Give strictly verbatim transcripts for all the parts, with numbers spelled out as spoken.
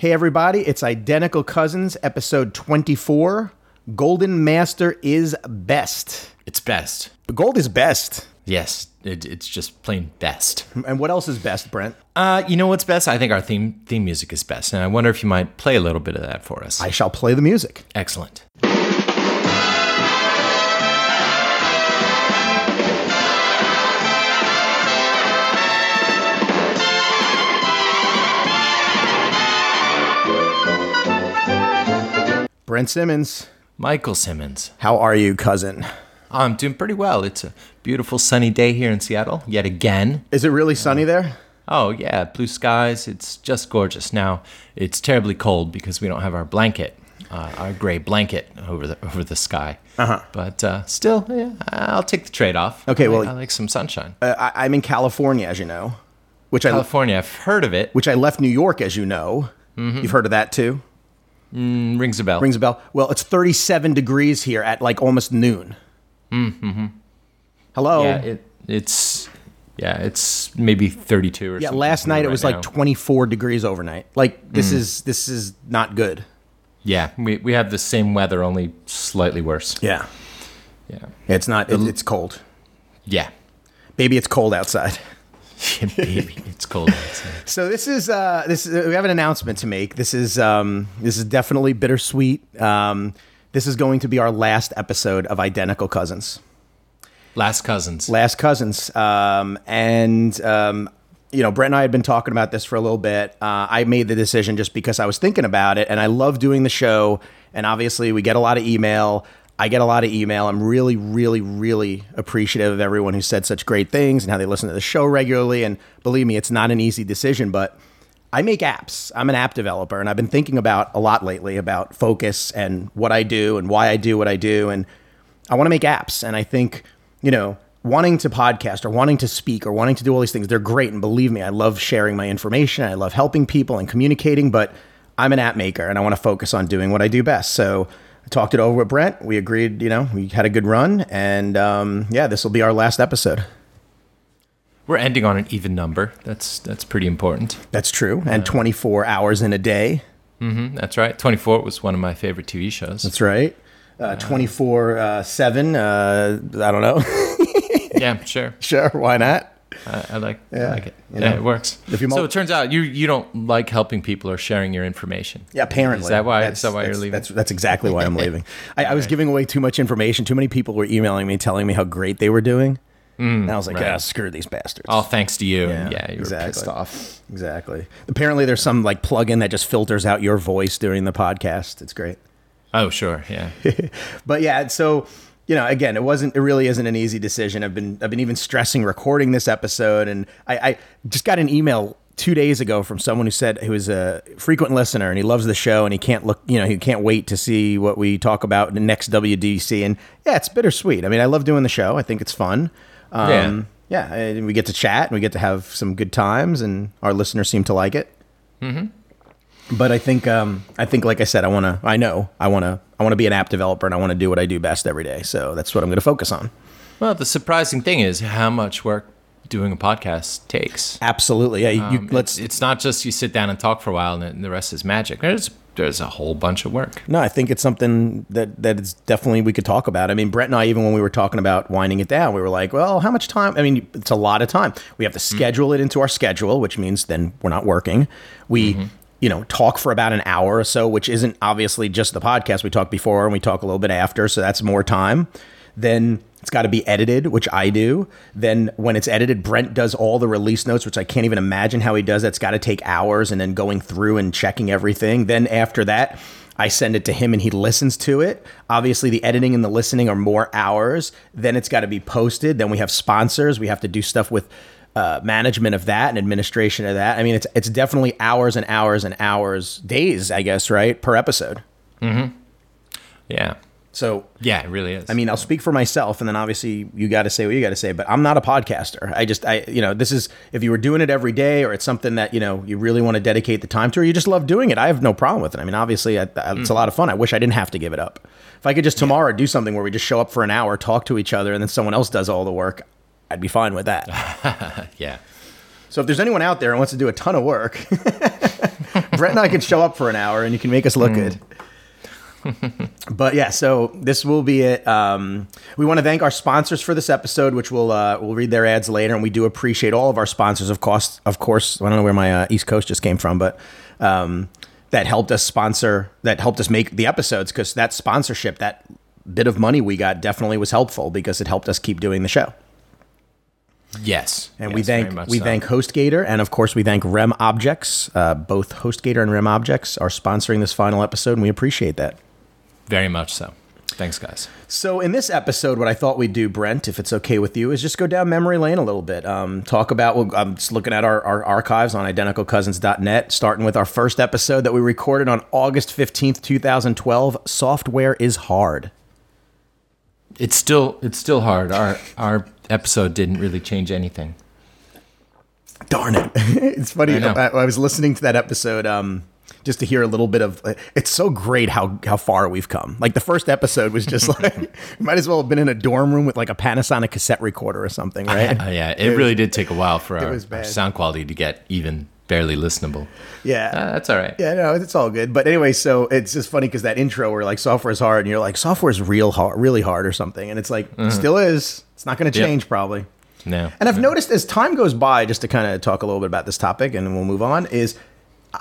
Hey everybody, it's Identical Cousins, episode twenty-four. Golden Master is best. It's best. Gold is best. Yes, it, it's just plain best. And what else is best, Brent? Uh, you know what's best? I think our theme theme music is best, and I wonder if you might play a little bit of that for us. I shall play the music. Excellent. Brent Simmons. Michael Simmons. How are you, cousin? I'm doing pretty well. It's a beautiful sunny day here in Seattle, yet again. Is it really sunny there? Oh, yeah. Blue skies. It's just gorgeous. Now, it's terribly cold because we don't have our blanket, uh, our gray blanket over the over the sky. Uh-huh. But uh, still, yeah, I'll take the trade-off. Okay, I, well... I like some sunshine. Uh, I, I'm in California, as you know. Which California, I, I've heard of it. Which I left New York, as you know. Mm-hmm. You've heard of that, too? Mm, rings a bell. Rings a bell. Well, it's thirty-seven degrees here at like almost noon. Mm-hmm. Hello. Yeah, it, it's yeah, it's maybe thirty-two or yeah, something. Yeah, last night it right was now. Like twenty-four degrees overnight. Like this mm. is this is not good. Yeah, we we have the same weather, only slightly worse. Yeah, yeah. It's not. It, it's cold. Yeah, baby, it's cold outside. Yeah, baby, it's cold outside. So this is uh, this. Uh, we have an announcement to make. This is um, this is definitely bittersweet. Um, this is going to be our last episode of Identical Cousins. Last cousins. Last cousins. Um, and um, you know, Brent and I had been talking about this for a little bit. Uh, I made the decision just because I was thinking about it, and I love doing the show. And obviously, we get a lot of email. I get a lot of email. I'm really, really, really appreciative of everyone who said such great things and how they listen to the show regularly. And believe me, it's not an easy decision, but I make apps. I'm an app developer, and I've been thinking about a lot lately about focus and what I do and why I do what I do. And I want to make apps. And I think, you know, wanting to podcast or wanting to speak or wanting to do all these things, they're great. And believe me, I love sharing my information. I love helping people and communicating, but I'm an app maker, and I want to focus on doing what I do best. So talked it over with Brent. We agreed, you know, we had a good run, and um, yeah, this will be our last episode. We're ending on an even number. That's that's pretty important. That's true. And uh, twenty-four hours in a day. Mm-hmm, that's right. twenty-four was one of my favorite T V shows. That's right. Uh, twenty-four seven. Uh, uh, I don't know. Yeah, sure. Sure. Why not? I, I like. Yeah, I like it. You know, yeah, it works. If you mul- so it turns out you you don't like helping people or sharing your information. Yeah, apparently. Is that why? That's, is that why that's, you're leaving? That's that's exactly why I'm leaving. I, I was right. giving away too much information. Too many people were emailing me telling me how great they were doing, mm, and I was like, right. "Ah, screw these bastards." All thanks to you. Yeah, yeah you exactly. were pissed off. Exactly. Apparently, there's some like plugin that just filters out your voice during the podcast. It's great. Oh sure, yeah. But yeah, so. You know, again, it wasn't. It really isn't an easy decision. I've been, I've been even stressing recording this episode, and I, I just got an email two days ago from someone who said he was a frequent listener and he loves the show and he can't look, you know, he can't wait to see what we talk about in the next W D C. And yeah, it's bittersweet. I mean, I love doing the show. I think it's fun. Um, yeah, yeah, and we get to chat and we get to have some good times, and our listeners seem to like it. Mm-hmm. But I think, um, I think, like I said, I want to, I know, I want to, I want to be an app developer, and I want to do what I do best every day. So that's what I'm going to focus on. Well, the surprising thing is how much work doing a podcast takes. Absolutely. Yeah. You, um, you, let's, it's, it's not just you sit down and talk for a while and the rest is magic. There's, there's a whole bunch of work. No, I think it's something that, that is definitely we could talk about. I mean, Brett and I, even when we were talking about winding it down, we were like, well, how much time? I mean, it's a lot of time. We have to schedule mm-hmm. it into our schedule, which means then we're not working. We... Mm-hmm. you know, talk for about an hour or so, which isn't obviously just the podcast. We talk before and we talk a little bit after, so that's more time. Then it's got to be edited, which I do. Then when it's edited, Brent does all the release notes, which I can't even imagine how he does. That's got to take hours, and then going through and checking everything. Then after that, I send it to him and he listens to it. Obviously, the editing and the listening are more hours. Then it's got to be posted. Then we have sponsors. We have to do stuff with Uh, management of that and administration of that. I mean, it's it's definitely hours and hours and hours, days, I guess, right, per episode. Mm-hmm. Yeah. So yeah, it really is. I mean, I'll speak for myself, and then obviously you got to say what you got to say. But I'm not a podcaster. I just, I you know, this is if you were doing it every day, or it's something that you know you really want to dedicate the time to, or you just love doing it. I have no problem with it. I mean, obviously, I, I, it's mm. a lot of fun. I wish I didn't have to give it up. If I could just tomorrow yeah. do something where we just show up for an hour, talk to each other, and then someone else does all the work, I'd be fine with that. Yeah. So if there's anyone out there who wants to do a ton of work, Brent and I could show up for an hour and you can make us look mm. good. But yeah, so this will be it. Um, we want to thank our sponsors for this episode, which we'll uh, we'll read their ads later. And we do appreciate all of our sponsors, of course. Of course, I don't know where my uh, East Coast just came from, but um, that helped us sponsor, that helped us make the episodes, because that sponsorship, that bit of money we got definitely was helpful because it helped us keep doing the show. Yes. And yes, we thank we so. thank HostGator, and of course we thank RemObjects. Uh, both HostGator and RemObjects are sponsoring this final episode, and we appreciate that. Very much so. Thanks, guys. So in this episode, what I thought we'd do, Brent, if it's okay with you, is just go down memory lane a little bit. Um, talk about, well, I'm just looking at our, our archives on identical cousins dot net, starting with our first episode that we recorded on August fifteenth, twenty twelve, Software is Hard. It's still it's still hard. Our our episode didn't really change anything. Darn it! It's funny. I, I, I was listening to that episode um, just to hear a little bit of. Uh, it's so great how how far we've come. Like the first episode was just like might as well have been in a dorm room with like a Panasonic cassette recorder or something, right? I, uh, yeah, it, it really did take a while for our, our sound quality to get even. Barely listenable. Yeah. Uh, that's all right. Yeah, no, it's all good. But anyway, so it's just funny because that intro where like software is hard and you're like, software is real hard, really hard or something. And it's like, mm-hmm. it still is. It's not going to change yep. probably. No. And I've no. noticed as time goes by, just to kind of talk a little bit about this topic and then we'll move on, is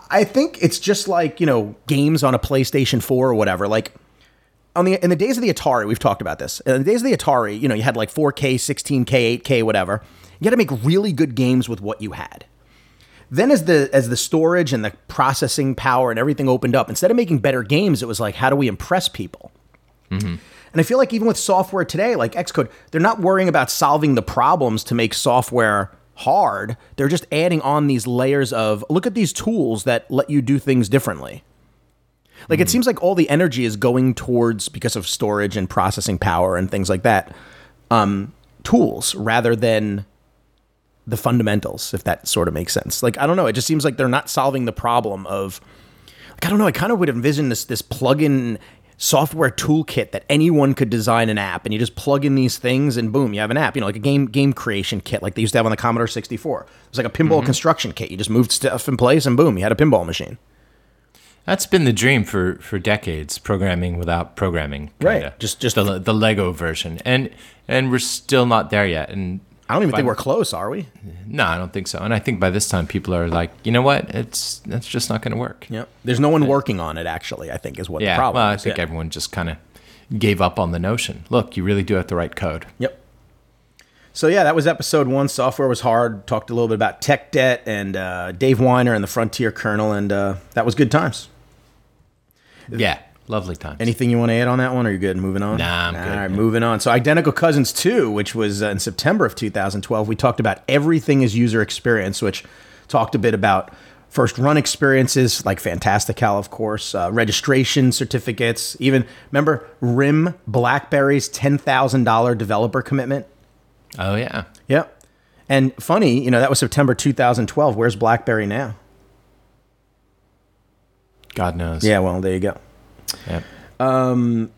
I think it's just like, you know, games on a PlayStation four or whatever. Like on the in the days of the Atari, we've talked about this. In the days of the Atari, you know, you had like four K, sixteen K, eight K, whatever. You had to make really good games with what you had. Then as the as the storage and the processing power and everything opened up, instead of making better games, it was like, how do we impress people? Mm-hmm. And I feel like even with software today, like Xcode, they're not worrying about solving the problems to make software hard. They're just adding on these layers of, look at these tools that let you do things differently. Like mm-hmm. it seems like all the energy is going towards, because of storage and processing power and things like that, um, tools rather than the fundamentals, if that sort of makes sense. Like, I don't know. It just seems like they're not solving the problem of, like, I don't know. I kind of would envision this, this plug-in software toolkit that anyone could design an app, and you just plug in these things and boom, you have an app, you know, like a game, game creation kit, like they used to have on the Commodore sixty-four. It was like a pinball mm-hmm. construction kit. You just moved stuff in place and boom, you had a pinball machine. That's been the dream for, for decades, programming without programming. Kinda. Right. Just, just the, the Lego version. And, and we're still not there yet. And, I don't even by, think we're close, are we? No, I don't think so. And I think by this time, people are like, you know what? It's that's just not going to work. Yep. There's no one working on it, actually, I think is what yeah, the problem well, is. I think yeah. everyone just kind of gave up on the notion. Look, you really do have to write code. Yep. So, yeah, that was episode one. Software was hard. Talked a little bit about tech debt and uh, Dave Weiner and the Frontier Colonel, and uh, that was good times. Yeah. Lovely times. Anything you want to add on that one? Or are you good? Moving on? Nah, I'm All good. All right, moving on. So Identical Cousins two, which was in September of two thousand twelve, we talked about everything is user experience, which talked a bit about first run experiences, like Fantastical, of course, uh, registration certificates, even, remember, R I M BlackBerry's ten thousand dollars developer commitment? Oh, yeah. Yep. And funny, you know, that was September two thousand twelve. Where's BlackBerry now? God knows. Yeah, well, there you go. Yeah. Um,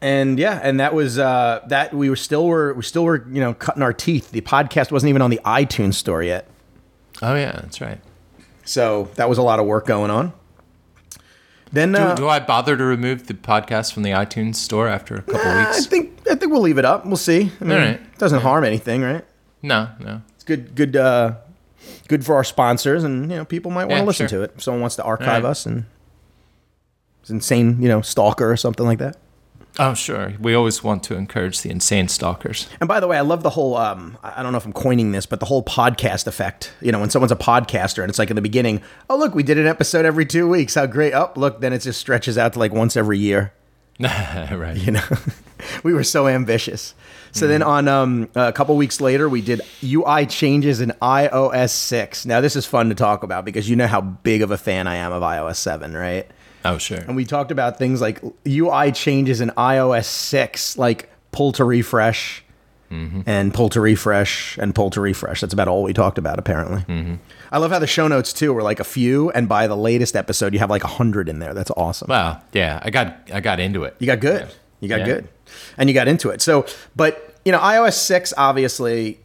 and yeah, and that was uh, that we were still were we still were you know cutting our teeth. The podcast wasn't even on the iTunes store yet. Oh yeah, that's right. So that was a lot of work going on. Then do, uh, do I bother to remove the podcast from the iTunes store after a couple nah, weeks? I think I think we'll leave it up. We'll see. I mean, All right. It doesn't yeah. harm anything, right? No, no. It's good, good, uh, good for our sponsors, and you know people might want to yeah, listen sure. to it. If someone wants to archive right. us and. Insane, you know, stalker or something like that. Oh, sure. We always want to encourage the insane stalkers. And by the way, I love the whole, um, I don't know if I'm coining this, but the whole podcast effect. You know, when someone's a podcaster and it's like in the beginning, oh, look, we did an episode every two weeks. How great. Oh, look, then it just stretches out to like once every year. Right. You know, we were so ambitious. So mm. then on um, a couple weeks later, we did U I changes in iOS six. Now, this is fun to talk about because you know how big of a fan I am of iOS seven, right? Oh, sure. And we talked about things like U I changes in iOS six, like pull to refresh mm-hmm. and pull to refresh and pull to refresh. That's about all we talked about, apparently. Mm-hmm. I love how the show notes, too, were like a few. And by the latest episode, you have like one hundred in there. That's awesome. Wow. Yeah, I got I got into it. You got good. Yeah. You got yeah. good. And you got into it. So, but, you know, iOS six, obviously,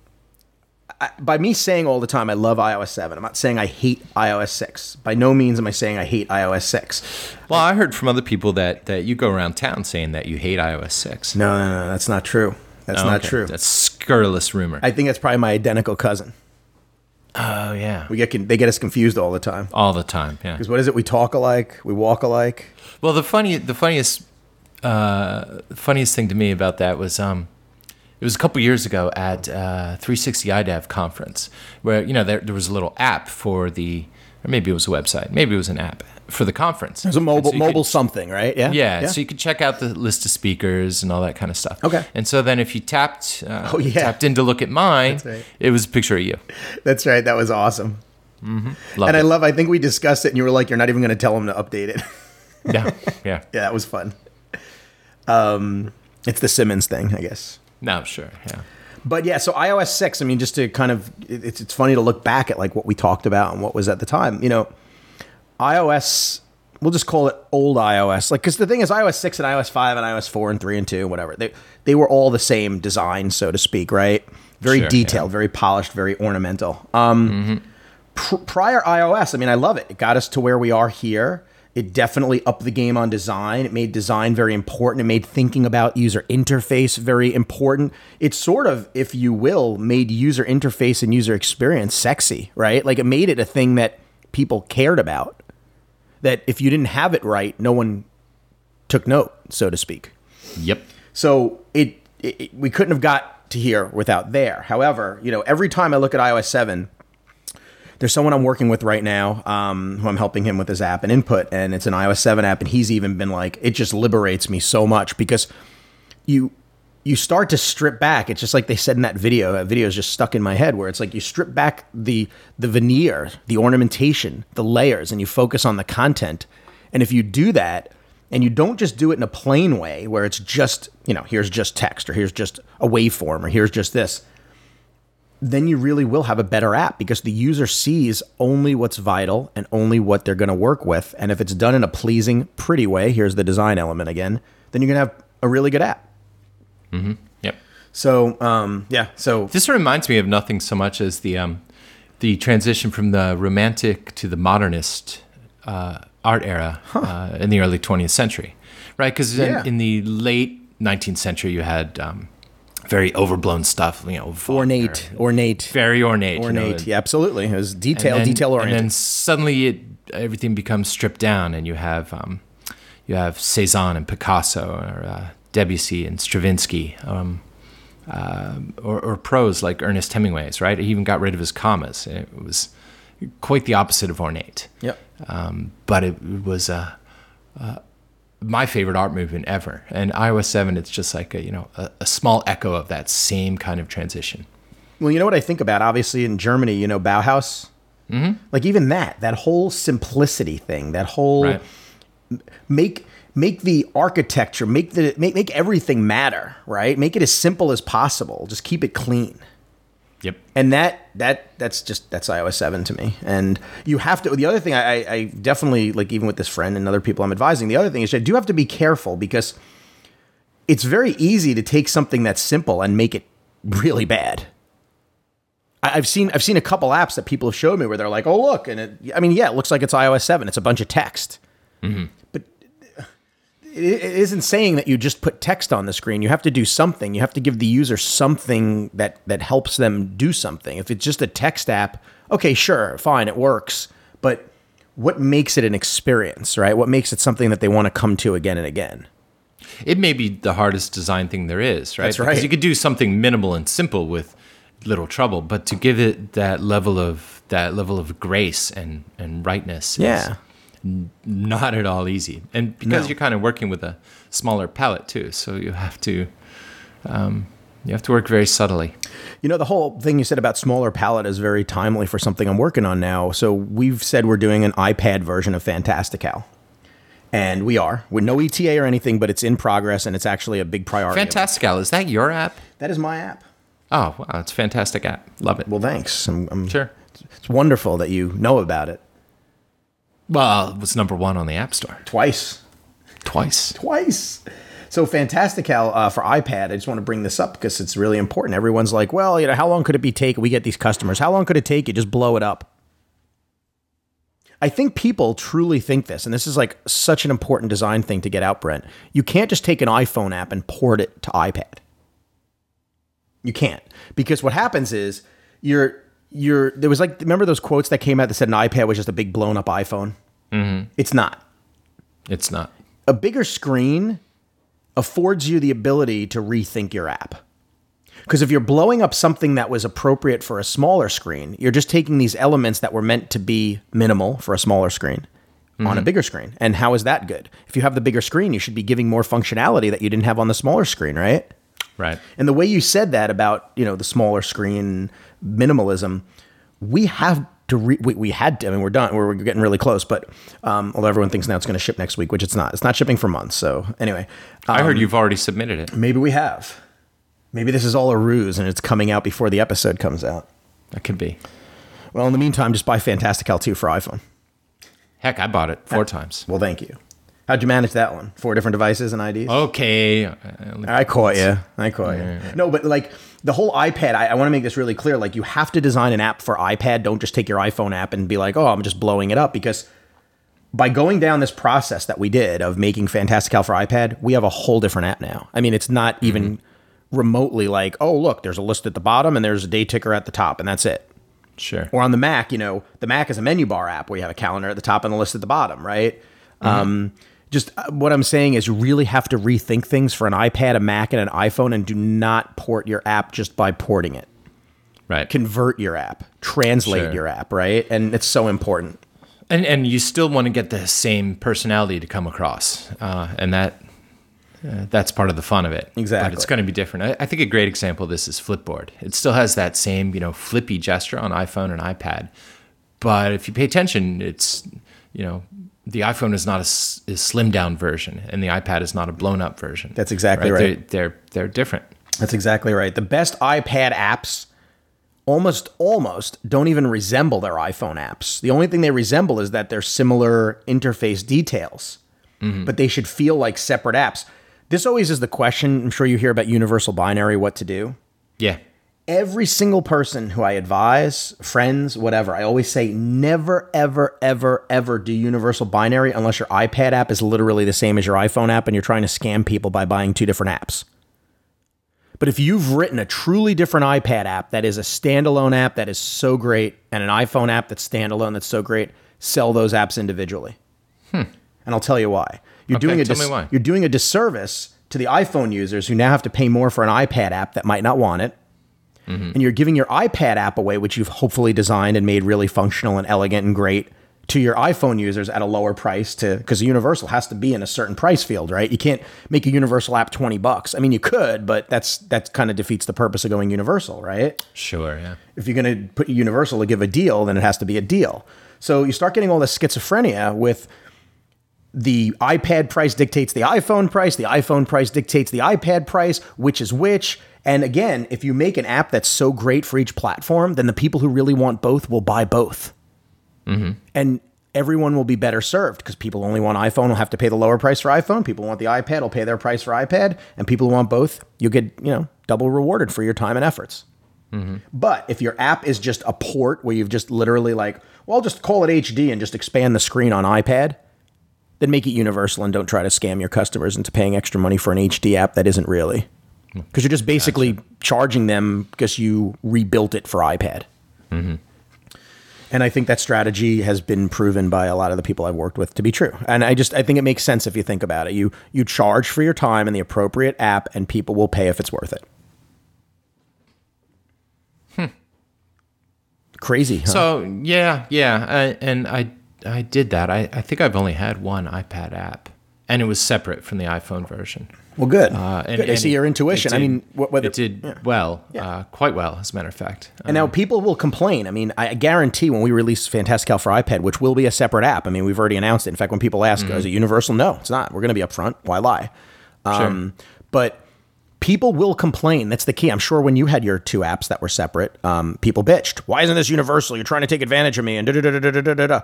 I, by me saying all the time, I love iOS seven. I'm not saying I hate iOS six. By no means am I saying I hate iOS six. Well, I, I heard from other people that, that you go around town saying that you hate iOS six. No, no, no, that's not true. That's oh, not okay. true. That's scurrilous rumor. I think that's probably my identical cousin. Oh, yeah. We get They get us confused all the time. All the time, yeah. Because what is it? We talk alike. We walk alike. Well, the funny, the funniest uh, funniest thing to me about that was... Um, It was a couple years ago at uh, three sixty I D A V conference where, you know, there, there was a little app for the, or maybe it was a website, maybe it was an app for the conference. It was a mobile so mobile could, something, right? Yeah? yeah. Yeah. So you could check out the list of speakers and all that kind of stuff. Okay. And so then if you tapped, uh, oh, yeah. tapped in to look at mine, right. It was a picture of you. That's right. That was awesome. Mm-hmm. And it. I love, I think we discussed it and you were like, you're not even going to tell them to update it. yeah. Yeah. Yeah. That was fun. Um, It's the Simmons thing, I guess. No, sure, yeah. But yeah, so iOS six, I mean, just to kind of, it's it's funny to look back at like what we talked about and what was at the time. You know, iOS, we'll just call it old iOS. Like, because the thing is iOS six and iOS five and iOS four and three and two, whatever. They they were all the same design, so to speak, right? Very sure, detailed, yeah. very polished, very ornamental. Um, mm-hmm. pr- prior iOS, I mean, I love it. It got us to where we are here. It definitely upped the game on design. It made design very important. It made thinking about user interface very important. It sort of, if you will, made user interface and user experience sexy, right? Like it made it a thing that people cared about, that if you didn't have it right, no one took note, so to speak. Yep. So it, it, it we couldn't have got to here without there. However, you know, every time I look at iOS seven, there's someone I'm working with right now um, who I'm helping him with his app and input, and it's an iOS seven app, and he's even been like, it just liberates me so much because you you start to strip back. It's just like they said in that video. That video is just stuck in my head where it's like you strip back the the veneer, the ornamentation, the layers, and you focus on the content. And if you do that, and you don't just do it in a plain way where it's just, you know, here's just text or here's just a waveform or here's just this, then you really will have a better app because the user sees only what's vital and only what they're going to work with. And if it's done in a pleasing, pretty way, here's the design element again, then you're going to have a really good app. Mm-hmm. Yep. So, um, yeah. So this reminds me of nothing so much as the um, the transition from the Romantic to the Modernist uh, art era huh. uh, in the early twentieth century, right? Because in, yeah. in the late nineteenth century, you had... Um, Very overblown stuff, you know. Ornate, or, ornate. Very ornate. Ornate, you know, and, yeah, absolutely. It was detail, then, detail-oriented. And then suddenly it, everything becomes stripped down, and you have um, you have Cezanne and Picasso, or uh, Debussy and Stravinsky, um, uh, or, or prose like Ernest Hemingway's, right? He even got rid of his commas. It was quite the opposite of ornate. Yep. Um, but it was... Uh, uh, my favorite art movement ever. And iOS seven, it's just like a, you know, a, a small echo of that same kind of transition. Well, you know what I think about, obviously in Germany, you know, Bauhaus, mm-hmm. like even that, that whole simplicity thing, that whole right. make, make the architecture, make the, make, make everything matter, right? Make it as simple as possible. Just keep it clean. Yep. And that, that, that's just, that's iOS seven to me. And you have to, the other thing I, I definitely, like even with this friend and other people I'm advising, the other thing is I do have to be careful because it's very easy to take something that's simple and make it really bad. I, I've seen, I've seen a couple apps that people have showed me where they're like, oh, look, and it, I mean, yeah, it looks like it's iOS seven. It's a bunch of text, mm-hmm. but it, it isn't saying that you just put text on the screen. You have to do something. You have to give the user something that, that helps them do something. If it's just a text app, okay, sure, fine, it works. But what makes it an experience, right? What makes it something that they want to come to again and again? It may be the hardest design thing there is, right? That's right. Because you could do something minimal and simple with little trouble, but to give it that level of that level of grace and, and rightness yeah. is... not at all easy. And because no. you're kind of working with a smaller palette too, so you have to um, you have to work very subtly. You know, the whole thing you said about smaller palette is very timely for something I'm working on now. So we've said we're doing an iPad version of Fantastical. And we are. With no E T A or anything, but it's in progress and it's actually a big priority. Fantastical, is that your app? That is my app. Oh, wow, it's a fantastic app. Love it. Well, thanks. I'm, I'm, sure. It's wonderful that you know about it. Well, it was number one on the App Store. Twice. Twice. Twice. So Fantastical uh, for iPad, I just want to bring this up because it's really important. Everyone's like, well, you know, how long could it be take? We get these customers. How long could it take you? Just blow it up. I think people truly think this, and this is like such an important design thing to get out, Brent. You can't just take an iPhone app and port it to iPad. You can't, because what happens is you're you're there was like, remember those quotes that came out that said an iPad was just a big blown up iPhone? Mm-hmm. It's not. It's not. A bigger screen affords you the ability to rethink your app. Because if you're blowing up something that was appropriate for a smaller screen, you're just taking these elements that were meant to be minimal for a smaller screen mm-hmm. on a bigger screen. And how is that good? If you have the bigger screen, you should be giving more functionality that you didn't have on the smaller screen, right? Right. And the way you said that about, you know, the smaller screen minimalism, we have to, re- we, we had to, I mean, we're done, we're, we're getting really close, but um, although everyone thinks now it's going to ship next week, which it's not. It's not shipping for months. So anyway. Um, I heard you've already submitted it. Maybe we have. Maybe this is all a ruse and it's coming out before the episode comes out. That could be. Well, in the meantime, just buy Fantastical two for iPhone. Heck, I bought it four I, times. Well, thank you. How'd you manage that one? Four different devices and I Ds? Okay. I, I caught you. I caught you. Yeah. No, but like the whole iPad, I, I want to make this really clear. Like you have to design an app for iPad. Don't just take your iPhone app and be like, oh, I'm just blowing it up. Because by going down this process that we did of making Fantastical for iPad, we have a whole different app now. I mean, it's not even... Mm-hmm. remotely like, oh, look, there's a list at the bottom and there's a day ticker at the top and that's it. Sure. Or on the Mac, you know, the Mac is a menu bar app where you have a calendar at the top and a list at the bottom, right? Mm-hmm. Um, just uh, what I'm saying is you really have to rethink things for an iPad, a Mac, and an iPhone, and do not port your app just by porting it. Right. Convert your app. Translate sure. your app, right? And it's so important. And and you still want to get the same personality to come across. Uh, and that... Uh, that's part of the fun of it. Exactly. But it's going to be different. I, I think a great example of this is Flipboard. It still has that same, you know, flippy gesture on iPhone and iPad. But if you pay attention, it's, you know, the iPhone is not a, a slimmed down version and the iPad is not a blown up version. That's exactly right. right. They're, they're, they're different. That's exactly right. The best iPad apps almost, almost don't even resemble their iPhone apps. The only thing they resemble is that they're similar interface details, mm-hmm. but they should feel like separate apps. This always is the question. I'm sure you hear about universal binary, what to do. Yeah. Every single person who I advise, friends, whatever, I always say never, ever, ever, ever do universal binary unless your iPad app is literally the same as your iPhone app and you're trying to scam people by buying two different apps. But if you've written a truly different iPad app that is a standalone app that is so great and an iPhone app that's standalone that's so great, sell those apps individually. Hmm. And I'll tell you why. You're, okay, doing a dis- you're doing a disservice to the iPhone users who now have to pay more for an iPad app that might not want it. Mm-hmm. And you're giving your iPad app away, which you've hopefully designed and made really functional and elegant and great, to your iPhone users at a lower price to because the universal has to be in a certain price field, right? You can't make a universal app twenty bucks. I mean, you could, but that's that kind of defeats the purpose of going universal, right? Sure, yeah. If you're going to put universal to give a deal, then it has to be a deal. So you start getting all this schizophrenia with... The iPad price dictates the iPhone price. The iPhone price dictates the iPad price, which is which. And again, if you make an app that's so great for each platform, then the people who really want both will buy both. Mm-hmm. And everyone will be better served because people only want iPhone will have to pay the lower price for iPhone. People who want the iPad will pay their price for iPad. And people who want both, you'll get, you know, double rewarded for your time and efforts. Mm-hmm. But if your app is just a port where you've just literally like, well, I'll just call it H D and just expand the screen on iPad, then make it universal and don't try to scam your customers into paying extra money for an H D app that isn't really. Because you're just basically gotcha. charging them because you rebuilt it for iPad. Mm-hmm. And I think that strategy has been proven by a lot of the people I've worked with to be true. And I just I think it makes sense if you think about it. You you charge for your time in the appropriate app and people will pay if it's worth it. Hmm. Crazy, huh? So, yeah, yeah. I, and I... I did that. I, I think I've only had one iPad app, and it was separate from the iPhone version. Well, good. Uh, and, good. I see your intuition. Did, I mean, whether it did yeah. well, yeah. Uh, quite well, as a matter of fact. And um, now people will complain. I mean, I guarantee when we release Fantastical for iPad, which will be a separate app. I mean, we've already announced it. In fact, when people ask, mm-hmm. "Is it universal?" No, it's not. We're going to be upfront. Why lie? Um, sure. But people will complain. That's the key. I'm sure when you had your two apps that were separate, um, people bitched. Why isn't this universal? You're trying to take advantage of me. And da da da da da da da.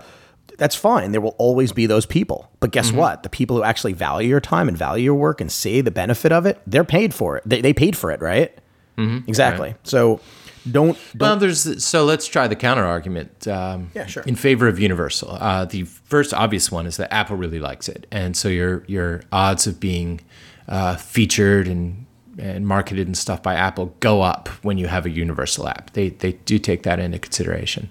That's fine. There will always be those people. But guess mm-hmm. what? The people who actually value your time and value your work and see the benefit of it, they're paid for it. They, they paid for it, right? Mm-hmm. Exactly. Right. So don't, don't. Well, there's. So let's try the counter argument. Um, yeah, sure. In favor of universal, uh, the first obvious one is that Apple really likes it, and so your your odds of being uh, featured and and marketed and stuff by Apple go up when you have a universal app. They they do take that into consideration.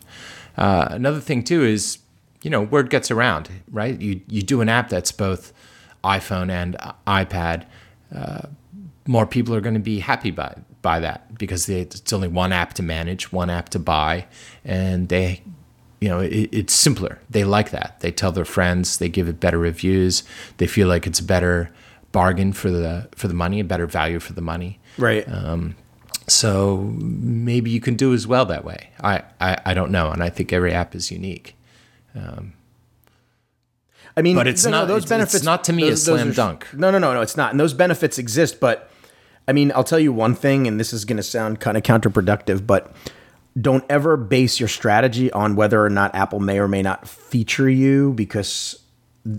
Uh, another thing too is, you know, word gets around, right? You you do an app that's both iPhone and iPad, uh, more people are going to be happy by by that because they, it's only one app to manage, one app to buy, and they, you know, it, it's simpler. They like that. They tell their friends. They give it better reviews. They feel like it's a better bargain for the for the money, a better value for the money. Right. Um, so maybe you can do as well that way. I, I, I don't know, and I think every app is unique. Um, I mean, but it's no, not, no, those it's, benefits, it's not to me those, a slam are, dunk. No, no, no, no, it's not. And those benefits exist, but I mean, I'll tell you one thing, and this is going to sound kind of counterproductive, but don't ever base your strategy on whether or not Apple may or may not feature you, because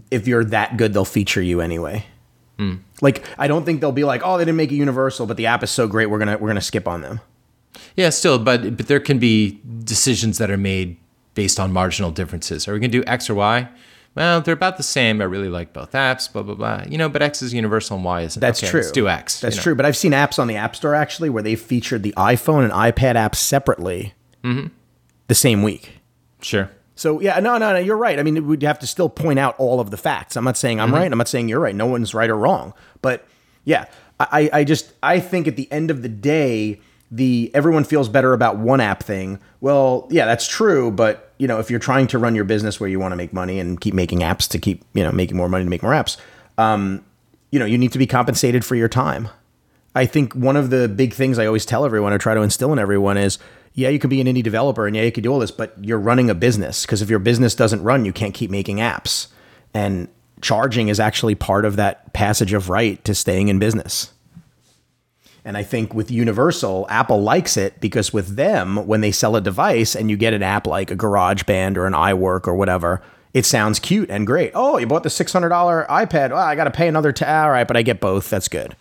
if you're that good, they'll feature you anyway. Mm. Like, I don't think they'll be like, oh, they didn't make it universal, but the app is so great. We're going to, we're going to skip on them. Yeah, still, but, but there can be decisions that are made based on marginal differences. Are we going to do X or Y? Well, they're about the same. I really like both apps, blah, blah, blah. You know, but X is universal and Y isn't. That's okay, true. Let's do X. That's you know. true. But I've seen apps on the App Store, actually, where they featured the iPhone and iPad apps separately mm-hmm. the same week. Sure. So, yeah, no, no, no, you're right. I mean, we'd have to still point out all of the facts. I'm not saying I'm mm-hmm. right. I'm not saying you're right. No one's right or wrong. But, yeah, I, I just, I think at the end of the day, the everyone feels better about one app thing. Well, yeah, that's true, but... you know, if you're trying to run your business where you want to make money and keep making apps to keep, you know, making more money to make more apps, um, you know, you need to be compensated for your time. I think one of the big things I always tell everyone, I try to instill in everyone is, yeah, you can be an indie developer and yeah, you can do all this, but you're running a business, because if your business doesn't run, you can't keep making apps. And charging is actually part of that passage of right to staying in business. And I think with universal, Apple likes it because with them, when they sell a device and you get an app like a GarageBand or an iWork or whatever, it sounds cute and great. Oh, you bought the six hundred dollars iPad. Oh, I got to pay another. T- All right, but I get both. That's good.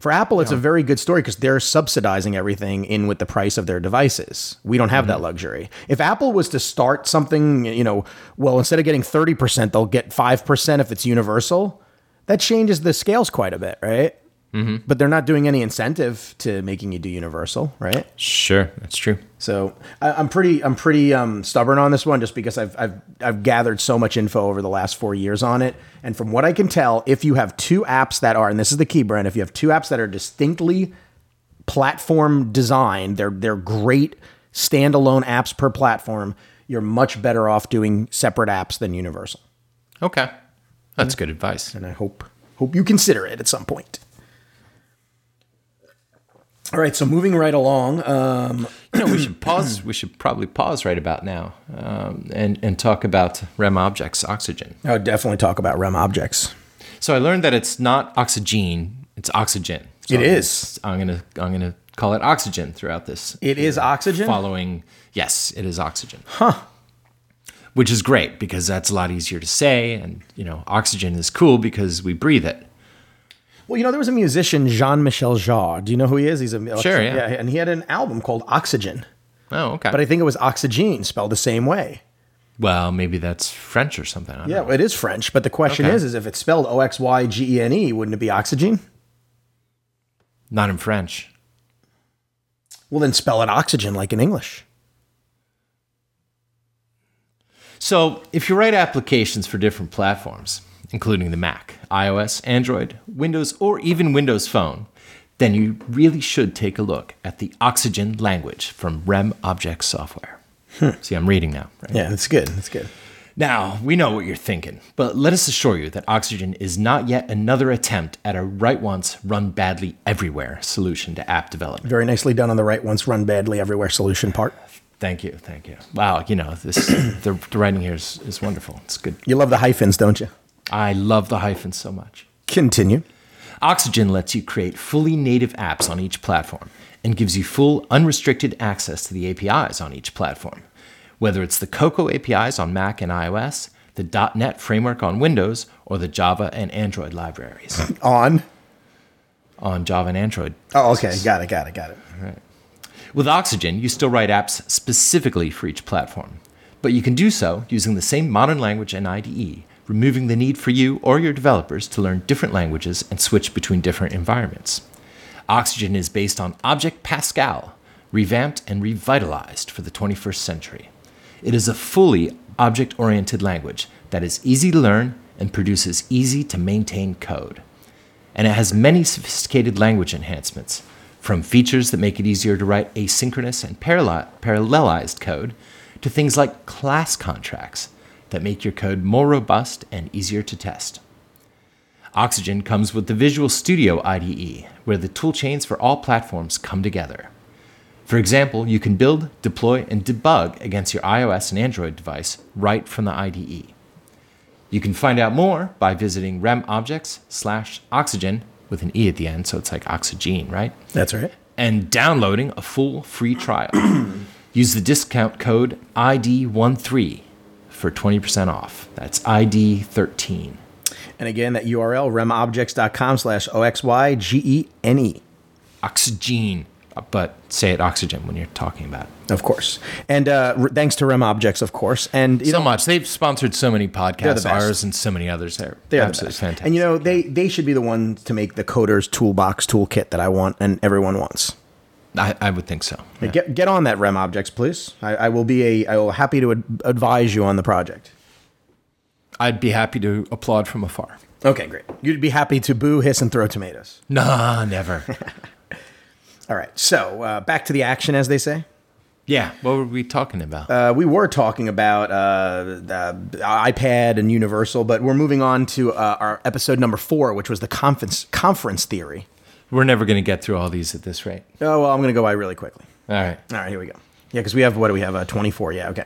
For Apple, it's yeah. a very good story because they're subsidizing everything in with the price of their devices. We don't have mm-hmm. that luxury. If Apple was to start something, you know, well, instead of getting thirty percent, they'll get five percent if it's universal. That changes the scales quite a bit, right? Mm-hmm. But they're not doing any incentive to making you do universal, right? Sure, that's true. So I, I'm pretty, I'm pretty um, stubborn on this one, just because I've, I've, I've gathered so much info over the last four years on it, and from what I can tell, if you have two apps that are, and this is the key, Brent, if you have two apps that are distinctly platform designed, they're they're great standalone apps per platform, you're much better off doing separate apps than universal. Okay, that's yeah. good advice, and I hope hope you consider it at some point. All right, so moving right along, um, you know, we should pause. We should probably pause right about now um, and and talk about RemObjects Oxygène. I would definitely talk about RemObjects. So I learned that it's not Oxygene; it's Oxygène. So it I'm is. Gonna, I'm gonna I'm gonna call it Oxygène throughout this. It is Oxygène. Following, yes, it is Oxygène. Huh. Which is great because that's a lot easier to say, and you know, oxygen is cool because we breathe it. Well, you know, there was a musician, Jean-Michel Jarre. Do you know who he is? He's a musician. Sure, yeah. yeah. And he had an album called Oxygène. Oh, okay. But I think it was Oxygène, spelled the same way. Well, maybe that's French or something. I don't yeah, know. It is French. But the question okay. is, is if it's spelled O X Y G E N E, wouldn't it be Oxygène? Not in French. Well, then spell it Oxygène like in English. So if you write applications for different platforms, including the Mac, iOS, Android, Windows, or even Windows Phone, then you really should take a look at the Oxygène language from RemObjects Software. Hmm. See, I'm reading now. Right? Yeah, that's good. That's good. Now, we know what you're thinking, but let us assure you that Oxygène is not yet another attempt at a write once, run badly everywhere solution to app development. Very nicely done on the write once, run badly everywhere solution part. Thank you. Thank you. Wow, you know, this the, the writing here is, is wonderful. It's good. You love the hyphens, don't you? I love the hyphens so much. Continue. Oxygène lets you create fully native apps on each platform and gives you full, unrestricted access to the A P Is on each platform. Whether it's the Cocoa A P Is on Mac and iOS, the dot net framework on Windows, or the Java and Android libraries. On? On Java and Android. Oh, okay. Got it, got it, got it. All right. With Oxygène, you still write apps specifically for each platform, but you can do so using the same modern language and I D E, removing the need for you or your developers to learn different languages and switch between different environments. Oxygène is based on Object Pascal, revamped and revitalized for the twenty-first century. It is a fully object-oriented language that is easy to learn and produces easy-to-maintain code. And it has many sophisticated language enhancements, from features that make it easier to write asynchronous and parallel- parallelized code to things like class contracts that make your code more robust and easier to test. Oxygène comes with the Visual Studio I D E, where the toolchains for all platforms come together. For example, you can build, deploy, and debug against your iOS and Android device right from the I D E. You can find out more by visiting RemObjects slash Oxygène with an E at the end, so it's like Oxygene, right? That's right. And downloading a full free trial. Use the discount code I D one three for twenty percent off. That's I D one three. And again, that U R L, remobjects.com slash O X Y G E N E. Oxygene. But say it Oxygène when you're talking about it. Of course. And uh, re- thanks to RemObjects, of course. And you so know, much. They've sponsored so many podcasts, the ours, and so many others. They're, they're absolutely the fantastic. And, you know, they, they should be the ones to make the Coder's Toolbox toolkit that I want and everyone wants. I, I would think so. Yeah. Get get on that, RemObjects, please. I, I will be a I will happy to ad- advise you on the project. I'd be happy to applaud from afar. Okay, great. You'd be happy to boo, hiss, and throw tomatoes. Nah, never. All right, so uh, back to the action, as they say. Yeah, what were we talking about? Uh, we were talking about uh, the iPad and Universal, but we're moving on to uh, our episode number four, which was the conference conference theory. We're never going to get through all these at this rate. Oh, well, I'm going to go by really quickly. All right. All right, here we go. Yeah, because we have, what do we have, uh, twenty-four? Yeah, okay.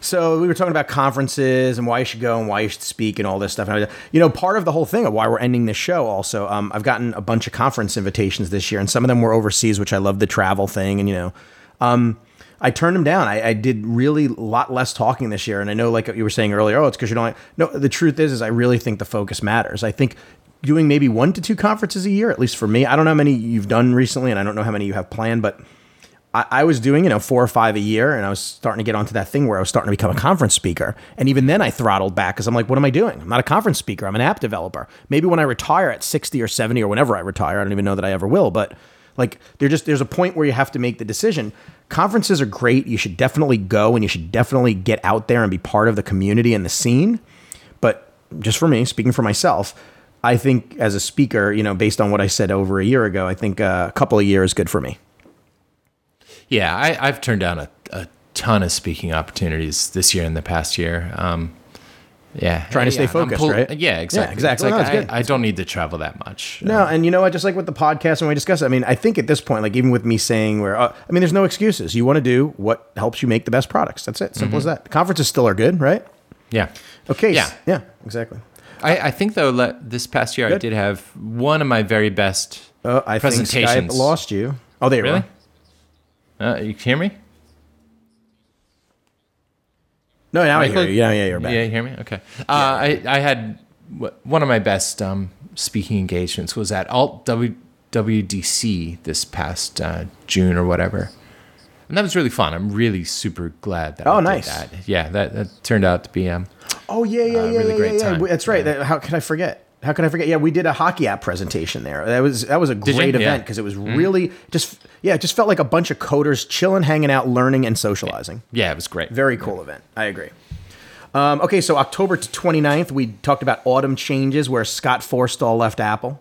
So we were talking about conferences and why you should go and why you should speak and all this stuff. And, you know, part of the whole thing of why we're ending this show also, um, I've gotten a bunch of conference invitations this year, and some of them were overseas, which I love the travel thing. And, you know, um, I turned them down. I, I did really a lot less talking this year. And I know, like you were saying earlier, oh, it's because you don't like, no, the truth is, is I really think the focus matters. I think doing maybe one to two conferences a year, at least for me, I don't know how many you've done recently, and I don't know how many you have planned, but I was doing, you know, four or five a year, and I was starting to get onto that thing where I was starting to become a conference speaker. And even then I throttled back because I'm like, what am I doing? I'm not a conference speaker. I'm an app developer. Maybe when I retire at sixty or seventy or whenever I retire, I don't even know that I ever will. But like there just there's a point where you have to make the decision. Conferences are great. You should definitely go and you should definitely get out there and be part of the community and the scene. But just for me, speaking for myself, I think as a speaker, you know, based on what I said over a year ago, I think uh, a couple of years is good for me. Yeah, I, I've turned down a, a ton of speaking opportunities this year and the past year. Um, yeah. Trying to yeah, stay focused, pull- right? Yeah, exactly. Yeah, exactly. Like, no, I, I don't need to travel that much. No, uh, and you know what? Just like with the podcast and we discuss it, I mean, I think at this point, like even with me saying where, uh, I mean, there's no excuses. You want to do what helps you make the best products. That's it. Simple mm-hmm. as that. Conferences still are good, right? Yeah. Okay. Yeah. Yeah, exactly. I, I think, though, le- this past year, good. I did have one of my very best uh, I presentations. I think Skype lost you. Oh, there you really? Were. Uh, you can hear me? No, now I, I hear you. Yeah, yeah, you're back. Yeah, you hear me? Okay. Uh, yeah. I, I had w- one of my best um, speaking engagements was at Alt w- WDC this past uh, June or whatever. And that was really fun. I'm really super glad that oh, I did nice. That. Yeah, that, that turned out to be um, oh, yeah, yeah, uh, yeah, really yeah, great yeah, time. Yeah. That's right. Yeah. That, how could I forget? How could I forget? Yeah, we did a hockey app presentation there. That was that was a great event because yeah. it was really mm. just yeah, it just felt like a bunch of coders chilling, hanging out, learning, and socializing. Yeah, it was great. Very cool yeah. event. I agree. Um, okay, so October twenty-ninth, we talked about autumn changes where Scott Forstall left Apple.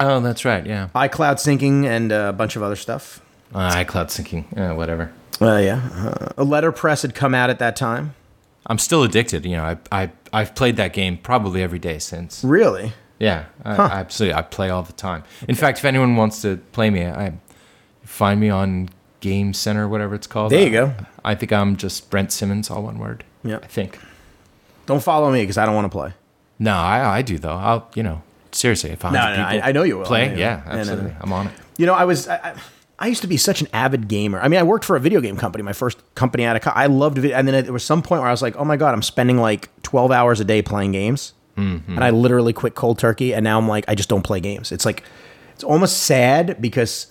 Oh, that's right. Yeah, iCloud syncing and a bunch of other stuff. Uh, iCloud syncing, uh, whatever. Well, uh, yeah, uh, Letterpress had come out at that time. I'm still addicted. You know, I I I've played that game probably every day since. Really. Yeah, I, huh. I absolutely. I play all the time. In fact, if anyone wants to play me, I find me on Game Center, whatever it's called. There you I, go. I think I'm just Brent Simmons, all one word. Yeah, I think. Don't follow me because I don't want to play. No, I, I do though. I'll you know seriously, if I no, no, people I, I know you will. Play, know. yeah, absolutely. No, no, no. I'm on it. You know, I was... I, I, I used to be such an avid gamer. I mean, I worked for a video game company, my first company out of college. I loved video. And then there was some point where I was like, oh my God, I'm spending like twelve hours a day playing games. Mm-hmm. And I literally quit cold turkey. And now I'm like, I just don't play games. It's like, it's almost sad because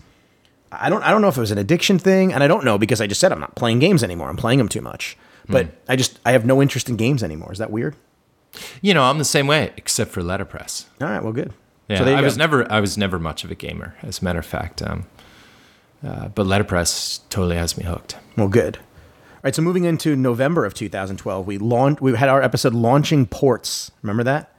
I don't, I don't know if it was an addiction thing. And I don't know because I just said, I'm not playing games anymore. I'm playing them too much. But mm. I just, I have no interest in games anymore. Is that weird? You know, I'm the same way, except for Letterpress. All right, well, good. Yeah, so there you I go. was never, I was never much of a gamer. As a matter of fact, um, Uh, but Letterpress totally has me hooked. Well, good. All right, so moving into November of two thousand twelve, we launched. We had our episode Launching Ports. Remember that?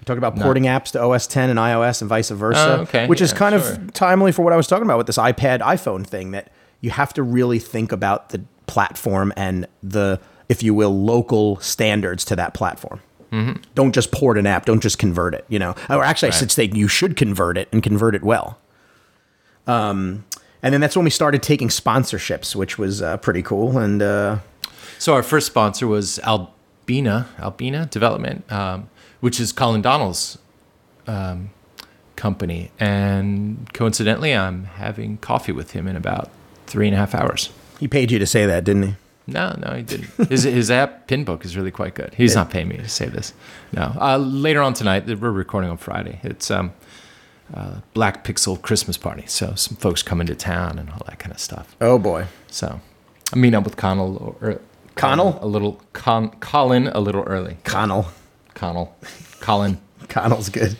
We talked about porting no. apps to O S ten and iOS and vice versa, oh, okay. which yeah, is kind sure. of timely for what I was talking about with this iPad, iPhone thing, that you have to really think about the platform and the, if you will, local standards to that platform. Mm-hmm. Don't just port an app. Don't just convert it, you know. Or actually, right. I should say you should convert it and convert it well. Um... And then that's when we started taking sponsorships, which was uh, pretty cool. And uh, so our first sponsor was Albina, Albina Development, um, which is Colin Donald's um, company. And coincidentally, I'm having coffee with him in about three and a half hours. He paid you to say that, didn't he? No, no, he didn't. His his app Pinbook is really quite good. He's not paying me to say this. No, uh, later on tonight, we're recording on Friday. It's um. Uh, Black Pixel Christmas party, so some folks come into town and all that kind of stuff. Oh boy! So I meet up with Connell or, or Connell Colin, a little Con, Colin a little early. Connell, Connell, Colin. Connell's good.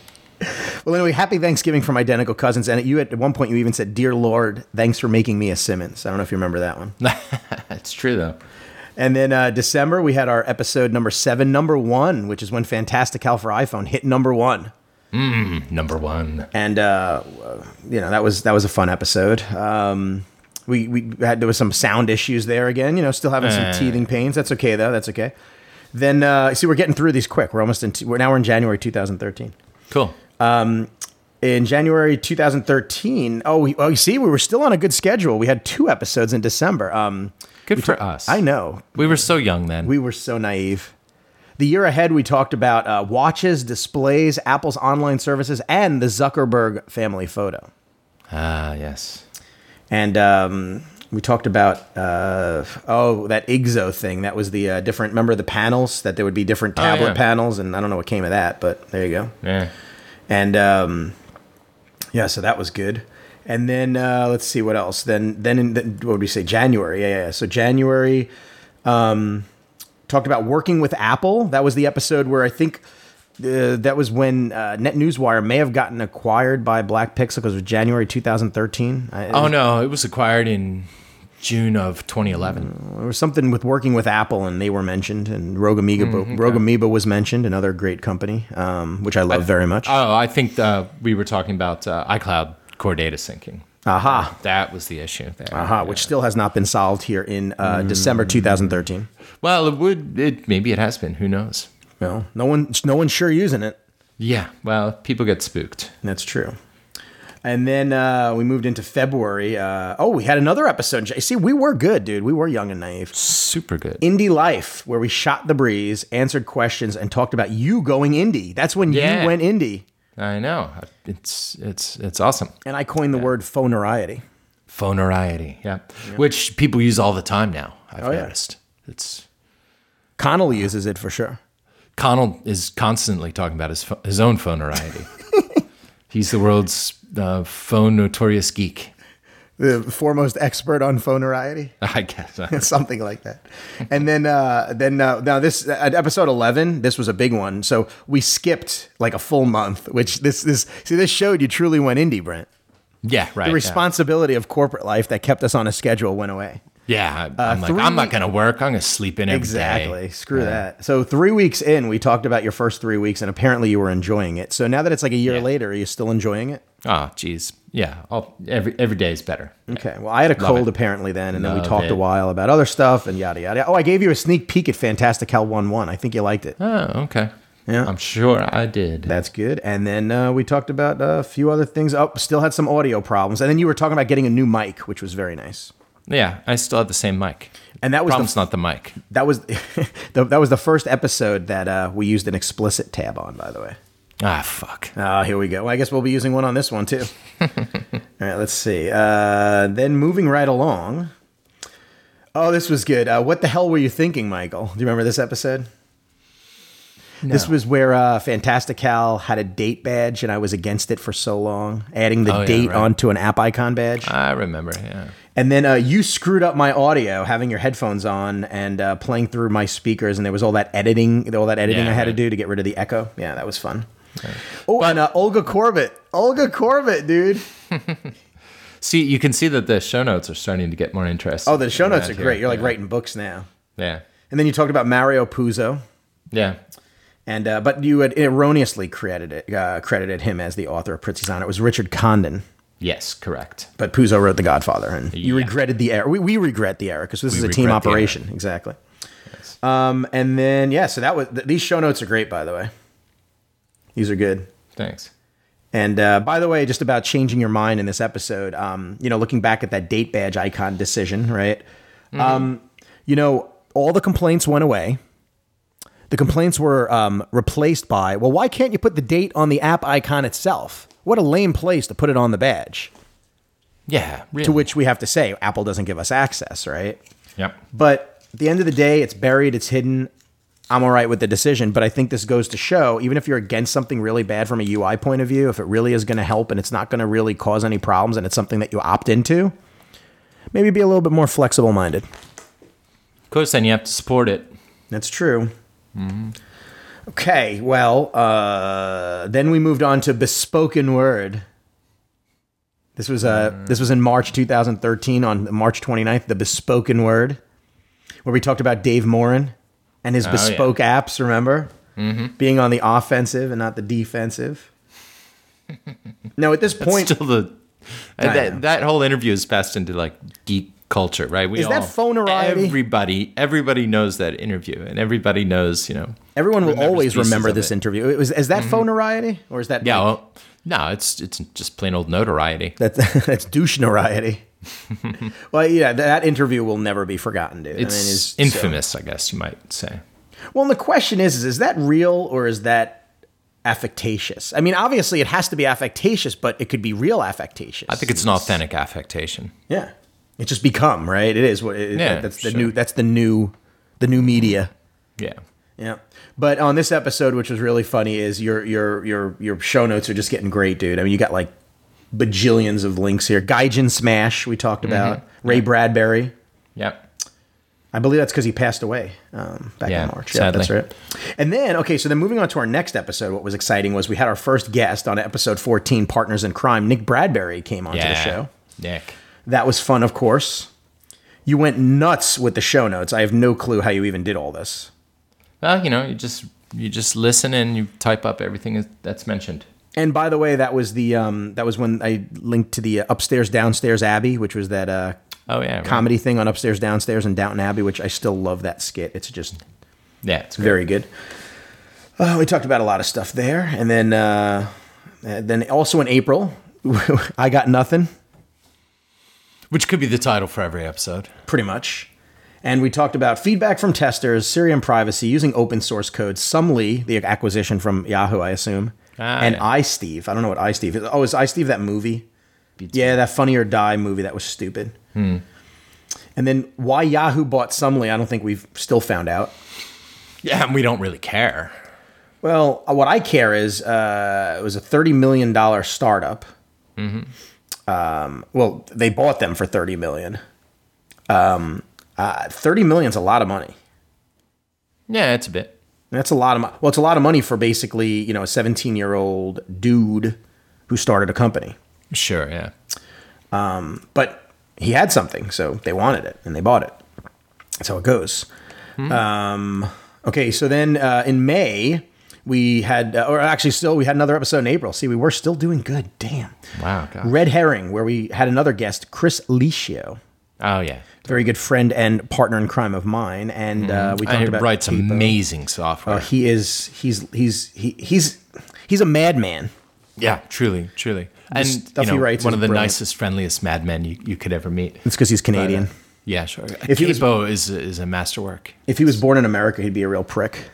Well, anyway, happy Thanksgiving from Identical Cousins. And you at one point you even said, "Dear Lord, thanks for making me a Simmons." I don't know if you remember that one. It's true though. And then uh, December we had our episode number seven, number one, which is when Fantastical for iPhone hit number one. Mm, number one. And, uh, you know, that was that was a fun episode. Um, we, we had there was some sound issues there again, you know, still having some uh. teething pains. That's okay, though. That's okay. Then, uh, see, we're getting through these quick. We're almost in, t- we're, now we're in January twenty thirteen. Cool. Um, in January twenty thirteen, oh, we, oh, you see, we were still on a good schedule. We had two episodes in December. Um, good for t- us. I know. We were so young then. We were so naive. The year ahead, we talked about uh, watches, displays, Apple's online services, and the Zuckerberg family photo. Ah, yes. And um, we talked about, uh, oh, that I G Z O thing. That was the uh, different, remember the panels? That there would be different tablet oh, yeah. panels, and I don't know what came of that, but there you go. Yeah. And, um, yeah, so that was good. And then, uh, let's see, what else? Then, then in the, what would we say? January. Yeah, yeah, yeah. So January... Um, talked about working with Apple. That was the episode where I think uh, that was when uh, NetNewsWire may have gotten acquired by Black Pixel because it was January two thousand thirteen. I, oh, was, no. It was acquired in June of twenty eleven. There was something with working with Apple, and they were mentioned, and Rogue Amoeba, mm, okay. Rogue Amoeba was mentioned, another great company, um, which I love I, very much. Oh, I think uh, we were talking about uh, iCloud core data syncing. Aha. Uh, that was the issue there. Aha, uh, which still has not been solved here in uh, mm. December two thousand thirteen. Well, it would. It, maybe it has been. Who knows? Well, no one, no one's sure using it. Yeah. Well, people get spooked. That's true. And then uh, we moved into February. Uh, oh, we had another episode. See, we were good, dude. We were young and naive. Super good. Indie Life, where we shot the breeze, answered questions, and talked about you going indie. That's when yeah. you went indie. I know. It's it's it's awesome. And I coined the yeah. word phoneriety. Phoneriety, yeah. yeah. Which people use all the time now, I've oh, noticed. Yeah. It's Connell uses it for sure. Connell is constantly talking about his his own phoneriety. He's the world's uh, phone notorious geek. The foremost expert on phoneriety? I guess. Something like that. And then, uh, then uh, now this, uh, episode eleven, this was a big one. So we skipped like a full month, which this, this, see, this showed you truly went indie, Brent. Yeah, right. The responsibility yeah. of corporate life that kept us on a schedule went away. Yeah, I, uh, I'm like, I'm not going to work. I'm going to sleep in every exactly. day. Exactly. Screw uh, that. So three weeks in, we talked about your first three weeks, and apparently you were enjoying it. So now that it's like a year yeah. later, are you still enjoying it? Oh, geez. Yeah. I'll, every every day is better. Okay. Well, I had a Love cold it. apparently then, and Love then we talked it. a while about other stuff and yada, yada. Oh, I gave you a sneak peek at Fantastical one one. I think you liked it. Oh, okay. Yeah, I'm sure I did. That's good. And then uh, we talked about a few other things. Oh, still had some audio problems. And then you were talking about getting a new mic, which was very nice. Yeah, I still have the same mic. And that was problem's the, not the mic. That was the, that was the first episode that uh, we used an explicit tab on. By the way, Ah, fuck. Ah, here we go. Well, I guess we'll be using one on this one, too. All right, let's see. Uh, then moving right along. Oh, this was good. Uh, what the hell were you thinking, Michael? Do you remember this episode? No. This was where uh, Fantastical had a date badge, and I was against it for so long, adding the oh, date yeah, right. onto an app icon badge. I remember, yeah. And then uh, you screwed up my audio, having your headphones on and uh, playing through my speakers, and there was all that editing, all that editing yeah, I had right. to do to get rid of the echo. Yeah, that was fun. Right. Oh, but, and uh, Olga Corbett. Olga Corbett, dude. See, you can see that the show notes are starting to get more interesting. Oh, the show notes are here. Great. You're like yeah. writing books now. Yeah. And then you talked about Mario Puzo. Yeah. And uh, but you had erroneously credited uh, credited him as the author of Prince Zahn. It was Richard Condon. Yes, correct. But Puzo wrote The Godfather, and yeah. you regretted the error. We, we regret the error because this we is a team operation, exactly. Yes. Um, and then yeah, so that was th- these show notes are great, by the way. These are good. Thanks. And uh, by the way, just about changing your mind in this episode. Um, you know, looking back at that date badge icon decision, right? Mm-hmm. Um, you know, all the complaints went away. The complaints were um, replaced by, well, why can't you put the date on the app icon itself? What a lame place to put it on the badge. Yeah. Really. To which we have to say, Apple doesn't give us access, right? Yep. But at the end of the day, it's buried, it's hidden. I'm all right with the decision, but I think this goes to show, even if you're against something really bad from a U I point of view, if it really is going to help and it's not going to really cause any problems and it's something that you opt into, maybe be a little bit more flexible-minded. Of course, then you have to support it. That's true. Mm-hmm. Okay, well, uh, then we moved on to Bespoken Word. This was uh, mm-hmm. this was in March twenty thirteen, on March twenty-ninth, the Bespoken Word, where we talked about Dave Morin and his oh, bespoke yeah. apps, remember? Mm-hmm. Being on the offensive and not the defensive. Now, at this That's point... still the, uh, that, that whole interview is passed into, like, geek culture, right? We is all, that Phoneariety? Everybody, everybody knows that interview, and everybody knows, you know. Everyone will always remember this it. interview. It was, is that mm-hmm. Phoneariety, or is that? Yeah, well, no, it's it's just plain old notoriety. That's that's douche-noriety. Well, yeah, that interview will never be forgotten, dude. It's, I mean, it's infamous, so. I guess you might say. Well, and the question is, is is that real or is that affectatious? I mean, obviously, it has to be affectatious, but it could be real affectatious. I think it's, it's an authentic affectation. Yeah. It just become right. It is what it, yeah, that's the sure. new. That's the new, the new media. Yeah, yeah. But on this episode, which was really funny, is your your your your show notes are just getting great, dude. I mean, you got like bajillions of links here. Gaijin Smash we talked about. Mm-hmm. Ray yep. Bradbury. Yep. I believe that's because he passed away um, back yeah, in March. Yeah, sadly. That's right. And then, okay, so then moving on to our next episode, what was exciting was we had our first guest on episode fourteen, Partners in Crime. Nick Bradbury came onto yeah, the show. Nick. That was fun, of course. You went nuts with the show notes. I have no clue how you even did all this. Well, you know, you just you just listen and you type up everything that's mentioned. And by the way, that was the um, that was when I linked to the Upstairs Downstairs Abbey, which was that uh, oh yeah comedy right. thing on Upstairs Downstairs and Downton Abbey, which I still love that skit. It's just yeah, it's very great. good. Uh, we talked about a lot of stuff there, and then uh, then also in April, I got nothing. Which could be the title for every episode. Pretty much. And we talked about feedback from testers, Sirium privacy, using open source code, Summly, the acquisition from Yahoo, I assume, ah, and yeah. iSteve. I don't know what iSteve is. Oh, is iSteve that movie? Beats yeah, that Funny or Die movie that was stupid. Hmm. And then why Yahoo bought Summly, I don't think we've still found out. Yeah, and we don't really care. Well, what I care is uh, it was a thirty million dollars startup. Mm-hmm. Um, well, they bought them for thirty million dollars. Um, uh, thirty million dollars is a lot of money. Yeah, it's a bit. That's a lot of money. Well, it's a lot of money for basically, you know, a seventeen-year-old dude who started a company. Sure, yeah. Um, but he had something, so they wanted it, and they bought it. That's how it goes. Hmm. Um, okay, so then uh, in May... We had, uh, or actually still, we had another episode in April. See, we were still doing good. Damn. Wow. God. Red Herring, where we had another guest, Chris Licio. Oh, yeah. Very good friend and partner in crime of mine. And mm-hmm. uh, we talked I about writes Kipo. Amazing software. Uh, he is, he's, he's, he, he's, he's a madman. Yeah, truly, truly. The and stuff you know, he writes one of the brilliant. nicest, friendliest madmen you, you could ever meet. It's because he's Canadian. But, uh, yeah, sure. If Kipo he was, is, is a masterwork. If he was born in America, he'd be a real prick.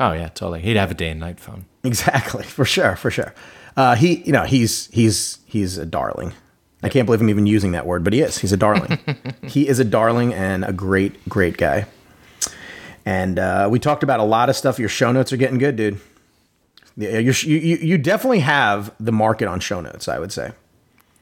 Oh yeah, totally. He'd have a day and night phone. Exactly, for sure, for sure. Uh, he, you know, he's he's he's a darling. Yep. I can't believe I'm even using that word, but he is. He's a darling. He is a darling and a great, great guy. And uh, we talked about a lot of stuff. Your show notes are getting good, dude. Yeah, you you you definitely have the market on show notes, I would say.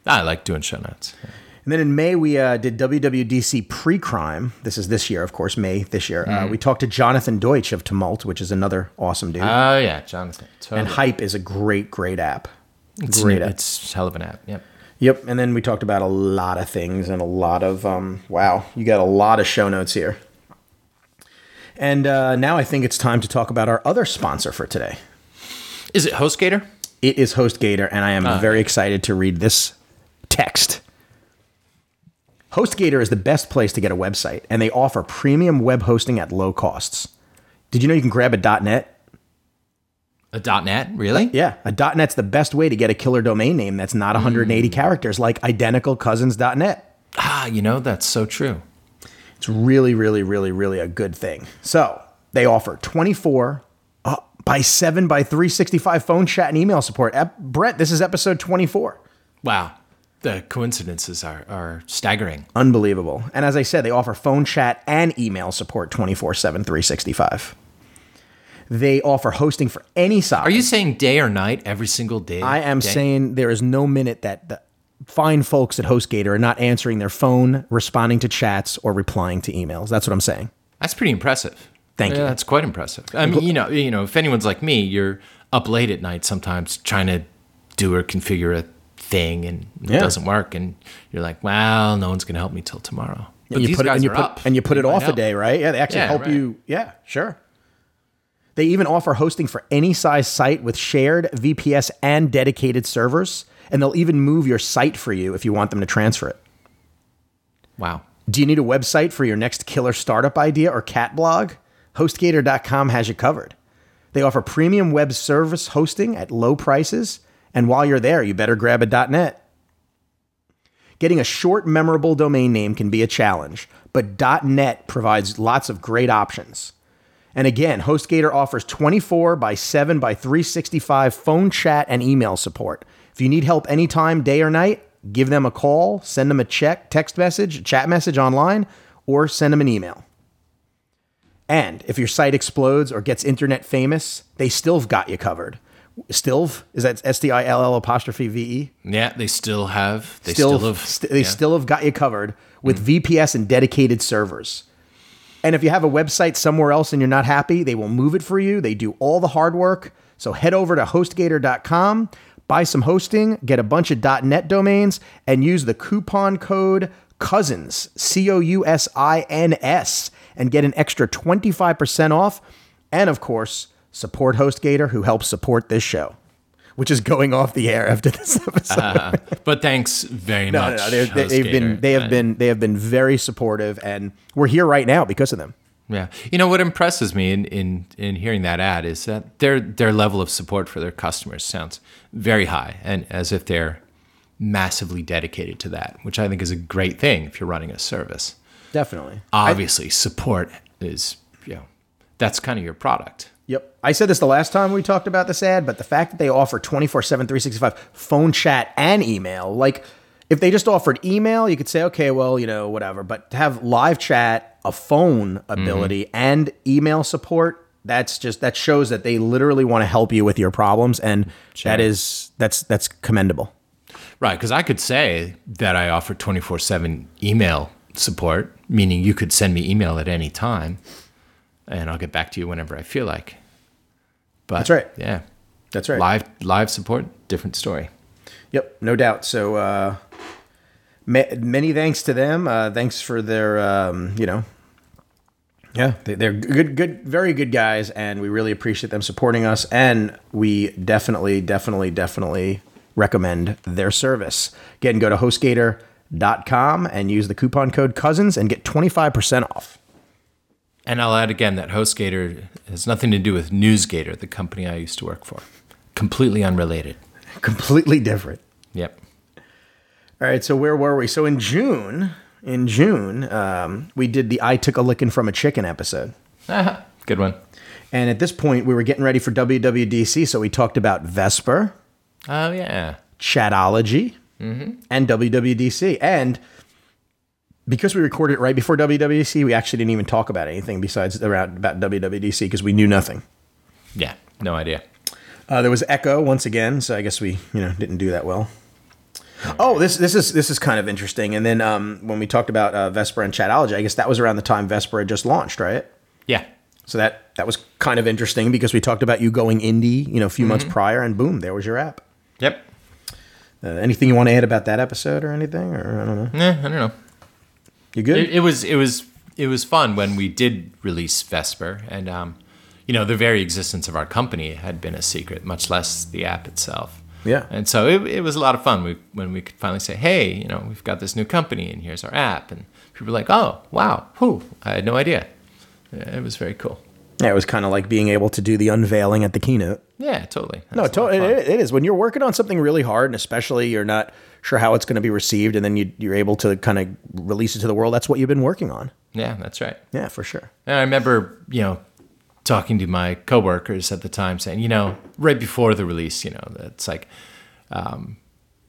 I like doing show notes. Yeah. And then in May, we uh, did W W D C pre-crime. This is this year, of course, May this year. Mm. Uh, we talked to Jonathan Deutsch of Tumult, which is another awesome dude. Oh, yeah, Jonathan. Totally. And Hype is a great, great app. It's great app. It's a hell of an app, yep. Yep, and then we talked about a lot of things and a lot of, um, wow, you got a lot of show notes here. And uh, now I think it's time to talk about our other sponsor for today. Is it HostGator? It is HostGator, and I am oh, very okay. excited to read this text. HostGator is the best place to get a website, and they offer premium web hosting at low costs. Did you know you can grab a .dot net? A .dot net? Really? Yeah. A .dot net's the best way to get a killer domain name that's not one hundred eighty mm. characters, like Identical Cousins dot net. Ah, you know, that's so true. It's really, really, really, really a good thing. So they offer twenty-four uh, by seven by three sixty-five phone chat and email support. Ep- Brent, this is episode twenty-four. Wow. The coincidences are, are staggering. Unbelievable. And as I said, they offer phone chat and email support twenty-four seven, three sixty-five. They offer hosting for any size. Are you saying day or night every single day? I am day? saying there is no minute that the fine folks at HostGator are not answering their phone, responding to chats, or replying to emails. That's what I'm saying. That's pretty impressive. Thank yeah, you. That's quite impressive. I mean, you know, you know, if anyone's like me, you're up late at night sometimes trying to do or configure a thing and it yeah. doesn't work and you're like, well, no one's gonna help me till tomorrow, but and you these put guys it and you are put up, and you put it off a day, right? Yeah, they actually yeah, help right. you. Yeah, sure. They even offer hosting for any size site with shared V P S and dedicated servers, and they'll even move your site for you if you want them to transfer it. Wow. Do you need a website for your next killer startup idea or cat blog? HostGator dot com has you covered. They offer premium web service hosting at low prices. And while you're there, you better grab a .dot net. Getting a short, memorable domain name can be a challenge, but .dot net provides lots of great options. And again, HostGator offers twenty-four by seven by three sixty-five phone chat and email support. If you need help anytime, day or night, give them a call, send them a check, text message, chat message online, or send them an email. And if your site explodes or gets internet famous, they still have got you covered. Stilv? Is that S D I L L apostrophe V E? Yeah, they still have. They still, still have. St- they yeah. still have got you covered with mm. V P S and dedicated servers. And if you have a website somewhere else and you're not happy, they will move it for you. They do all the hard work. So head over to HostGator dot com, buy some hosting, get a bunch of .dot net domains, and use the coupon code COUSINS, C O U S I N S, and get an extra twenty-five percent off. And of course, support HostGator, who helps support this show, which is going off the air after this episode. Uh, but thanks very no, much. No, no, they, they've been they have I, been they have been very supportive, and we're here right now because of them. Yeah, you know what impresses me in in, in hearing that ad is that their their level of support for their customers sounds very high, and as if they're massively dedicated to that, which I think is a great thing if you're running a service. Definitely. Obviously, I, support is you know that's kind of your product. Yep. I said this the last time we talked about this ad, but the fact that they offer twenty-four seven, three sixty-five phone chat and email, like if they just offered email, you could say, okay, well, you know, whatever. But to have live chat, a phone ability mm-hmm. and email support, that's just, that shows that they literally want to help you with your problems. And sure. that is, that's, that's commendable. Right. Because I could say that I offer twenty-four seven email support, meaning you could send me email at any time. And I'll get back to you whenever I feel like. But that's right. Yeah. That's right. Live live support, different story. Yep, no doubt. So uh, ma- many thanks to them. Uh, thanks for their, um, you know, yeah, they, they're good, good, very good guys. And we really appreciate them supporting us. And we definitely, definitely, definitely recommend their service. Again, go to HostGator dot com and use the coupon code COUSINS and get twenty-five percent off. And I'll add again that HostGator has nothing to do with NewsGator, the company I used to work for. Completely unrelated. Completely different. Yep. All right, so where were we? So in June, in June, um, we did the I Took a Lickin' from a Chicken episode. Good one. And at this point, we were getting ready for W W D C, so we talked about Vesper. Oh, yeah. Chatology. Mm-hmm. And W W D C. And because we recorded it right before W W D C, we actually didn't even talk about anything besides around about W W D C because we knew nothing. Yeah, no idea. Uh, there was Echo once again, so I guess we you know didn't do that well. Right. Oh, this this is this is kind of interesting. And then um, when we talked about uh, Vesper and Chatology, I guess that was around the time Vesper had just launched, right? Yeah. So that, that was kind of interesting because we talked about you going indie, you know, a few mm-hmm. months prior, and boom, there was your app. Yep. Uh, anything you want to add about that episode or anything, or I don't know? Nah, I don't know. You good? It, it was it was it was fun when we did release Vesper, and um, you know, the very existence of our company had been a secret, much less the app itself. Yeah. And so it it was a lot of fun we, when we could finally say, hey, you know, we've got this new company, and here's our app, and people were like, oh, wow, whew, I had no idea. It was very cool. Yeah, it was kind of like being able to do the unveiling at the keynote. Yeah, totally. That's no, to- it, it is. When you're working on something really hard, and especially you're not sure how it's going to be received, and then you, you're able to kind of release it to the world, that's what you've been working on. Yeah, that's right. Yeah, for sure. And I remember, you know, talking to my coworkers at the time saying, you know, right before the release, you know, it's like um,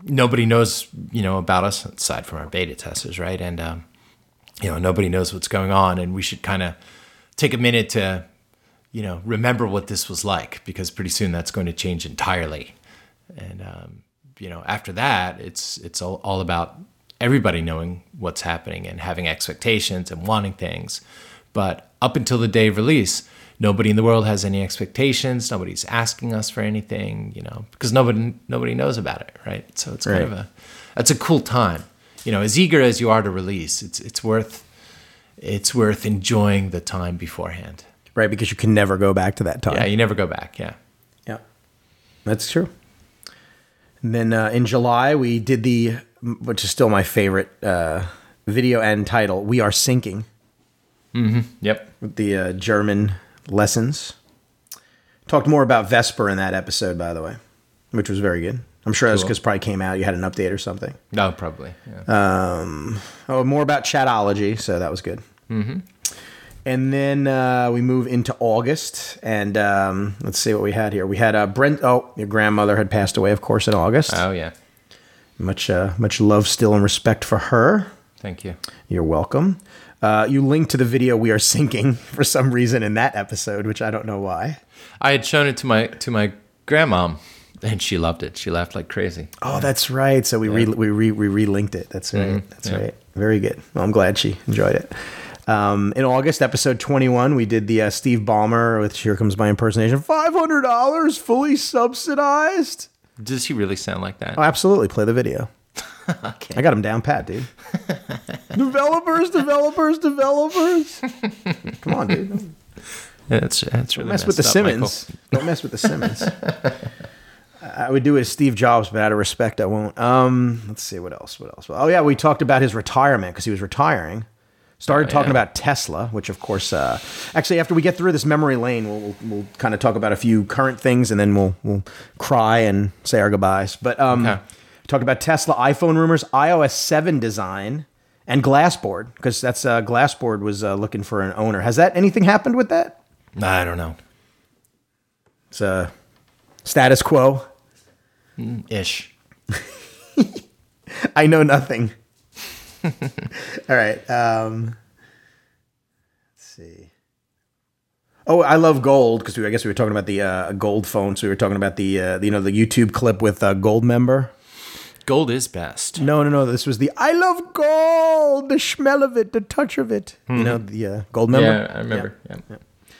nobody knows, you know, about us aside from our beta testers, right? And, um, you know, nobody knows what's going on, and we should kind of take a minute to, you know, remember what this was like, because pretty soon that's going to change entirely. And, um, you know, after that, it's it's all, all about everybody knowing what's happening and having expectations and wanting things. But up until the day of release, nobody in the world has any expectations. Nobody's asking us for anything, you know, because nobody nobody knows about it, right? So it's kind right. of a, that's a cool time. You know, as eager as you are to release, it's it's worth it's worth enjoying the time beforehand. Right, because you can never go back to that time. Yeah, you never go back, yeah. Yeah, that's true. And then uh, in July, we did the, which is still my favorite uh, video and title, We Are Sinking. Mm-hmm, yep. With the uh, German lessons. Talked more about Vesper in that episode, by the way, which was very good. I'm sure cool. that was because it probably came out, you had an update or something. No, probably. Yeah. Um, oh, more about Chatology, so that was good. Mm-hmm. And then uh, we move into August, and um, let's see what we had here. We had uh, Brent. Oh, your grandmother had passed away, of course, in August. Oh, yeah. Much uh, much love still and respect for her. Thank you. You're welcome. Uh, you linked to the video We Are Sinking for some reason in that episode, which I don't know why. I had shown it to my to my grandmom, and she loved it. She laughed like crazy. Oh, yeah. That's right. So we, yeah. re, we, re, we re-linked it. That's right. Mm-hmm. That's yeah. right. Very good. Well, I'm glad she enjoyed it. Um, in August, episode twenty-one, we did the uh, Steve Ballmer with Here Comes My Impersonation. five hundred dollars fully subsidized. Does he really sound like that? Oh, absolutely. Play the video. Okay. I got him down pat, dude. developers, developers, developers. Come on, dude. Yeah, that's, that's really Don't mess with the up, Simmons. Don't mess with the Simmons. I would do it as Steve Jobs, but out of respect, I won't. Um, let's see. What else? What else? Oh, yeah. We talked about his retirement because he was retiring. Started oh, talking yeah. about Tesla, which of course, uh, actually, after we get through this memory lane, we'll, we'll we'll kind of talk about a few current things, and then we'll we'll cry and say our goodbyes. But um, okay. talked about Tesla, iPhone rumors, i O S seven design, and Glassboard, because that's uh, Glassboard was uh, looking for an owner. Has that anything happened with that? I don't know. It's uh, status quo ish. I know nothing. All right. Um, let's see. Oh, I love gold because I guess we were talking about the uh, gold phone. So we were talking about the uh, you know the YouTube clip with uh, Gold member. Gold is best. No, no, no. This was the I love gold. The smell of it, the touch of it. Mm-hmm. You know the uh, Gold member. Yeah, I remember. Yeah. yeah. yeah.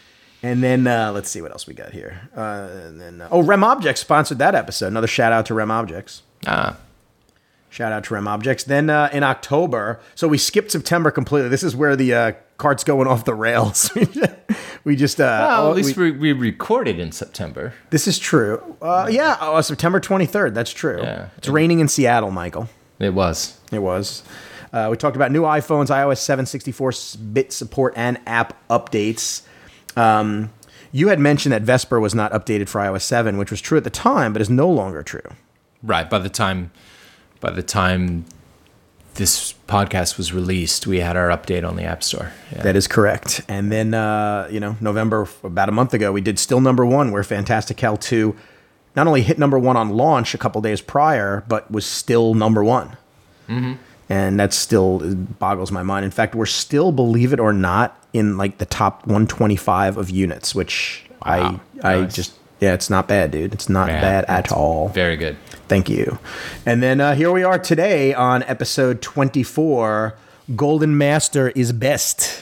And then uh, let's see what else we got here. Uh, and then uh, oh, RemObjects sponsored that episode. Another shout out to RemObjects. Ah. Shout out to RemObjects. Then uh, in October, so we skipped September completely. This is where the uh, cart's going off the rails. we just... Uh, well, at least we, we recorded in September. This is true. Uh, yeah, oh, September twenty-third. That's true. Yeah. It's raining in Seattle, Michael. It was. It was. Uh, we talked about new iPhones, i O S seven, sixty-four bit support, and app updates. Um, you had mentioned that Vesper was not updated for i O S seven, which was true at the time, but is no longer true. Right. By the time... By the time this podcast was released, we had our update on the App Store. Yeah. That is correct. And then, uh, you know, November, about a month ago, we did still number one, where Fantastical two not only hit number one on launch a couple days prior, but was still number one. Mm-hmm. And that still boggles my mind. In fact, we're still, believe it or not, in like the top one twenty-five of units, which wow. I nice. I just, yeah, it's not bad, dude. It's not Man, bad at all. Very good. Thank you. And then uh, here we are today on episode twenty-four, Golden Master is best.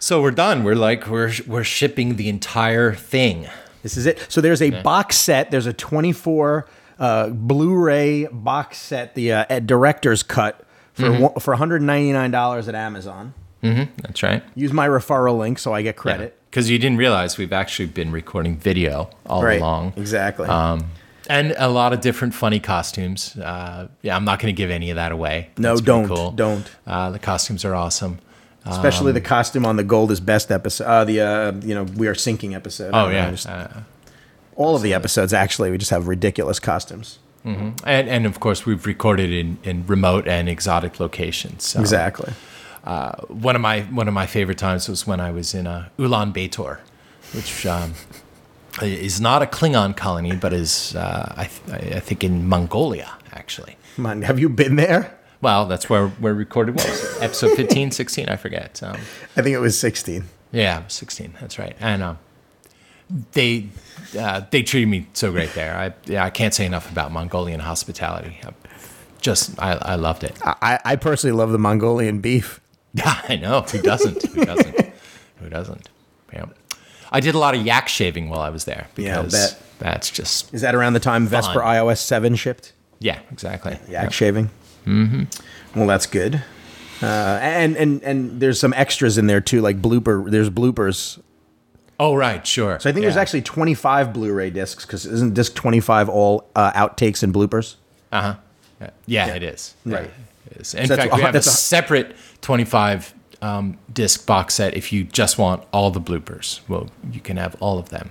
So we're done. We're like, we're we're shipping the entire thing. This is it. So there's a yeah. box set. There's a twenty-four uh, Blu-ray box set, the uh, director's cut, for mm-hmm. one, for one hundred ninety-nine dollars at Amazon. Mm-hmm. That's right. Use my referral link so I get credit. Because yeah. you didn't realize we've actually been recording video all right. along. Exactly. Um, and a lot of different funny costumes. Uh, yeah, I'm not going to give any of that away. No, That's don't. Cool. Don't. Uh, the costumes are awesome. Especially um, the costume on the Gold is Best episode. Uh, the uh, you know We Are Sinking episode. Oh, yeah. Know, just, uh, all of the episodes, actually. We just have ridiculous costumes. Mm-hmm. And, and, of course, we've recorded in, in remote and exotic locations. So. Exactly. Uh, one of my one of my favorite times was when I was in uh, Ulaanbaatar, which um, is not a Klingon colony, but is uh, I, th- I think in Mongolia actually. Man, have you been there? Well, that's where where recorded was episode fifteen, sixteen, I forget. Um, I think it was sixteen. Yeah, sixteen. That's right. And um, they uh, they treated me so great there. I yeah, I can't say enough about Mongolian hospitality. I just I I loved it. I, I personally love the Mongolian beef. Yeah, I know. Who doesn't? Who doesn't? Who doesn't? Yeah. I did a lot of yak shaving while I was there because yeah, that's just. Is that around the time fun. Vesper iOS seven shipped? Yeah, exactly. Yak yeah. shaving. Mm-hmm. Well, that's good. Uh, and and and there's some extras in there too, like blooper. There's bloopers. Oh right, sure. So I think yeah. there's actually twenty-five Blu-ray discs because isn't disc twenty-five all uh, outtakes and bloopers? Uh huh. Yeah. Yeah, yeah, it is. Right. Yeah. In so fact, we have a, a separate twenty-five um, disc box set if you just want all the bloopers. Well, you can have all of them.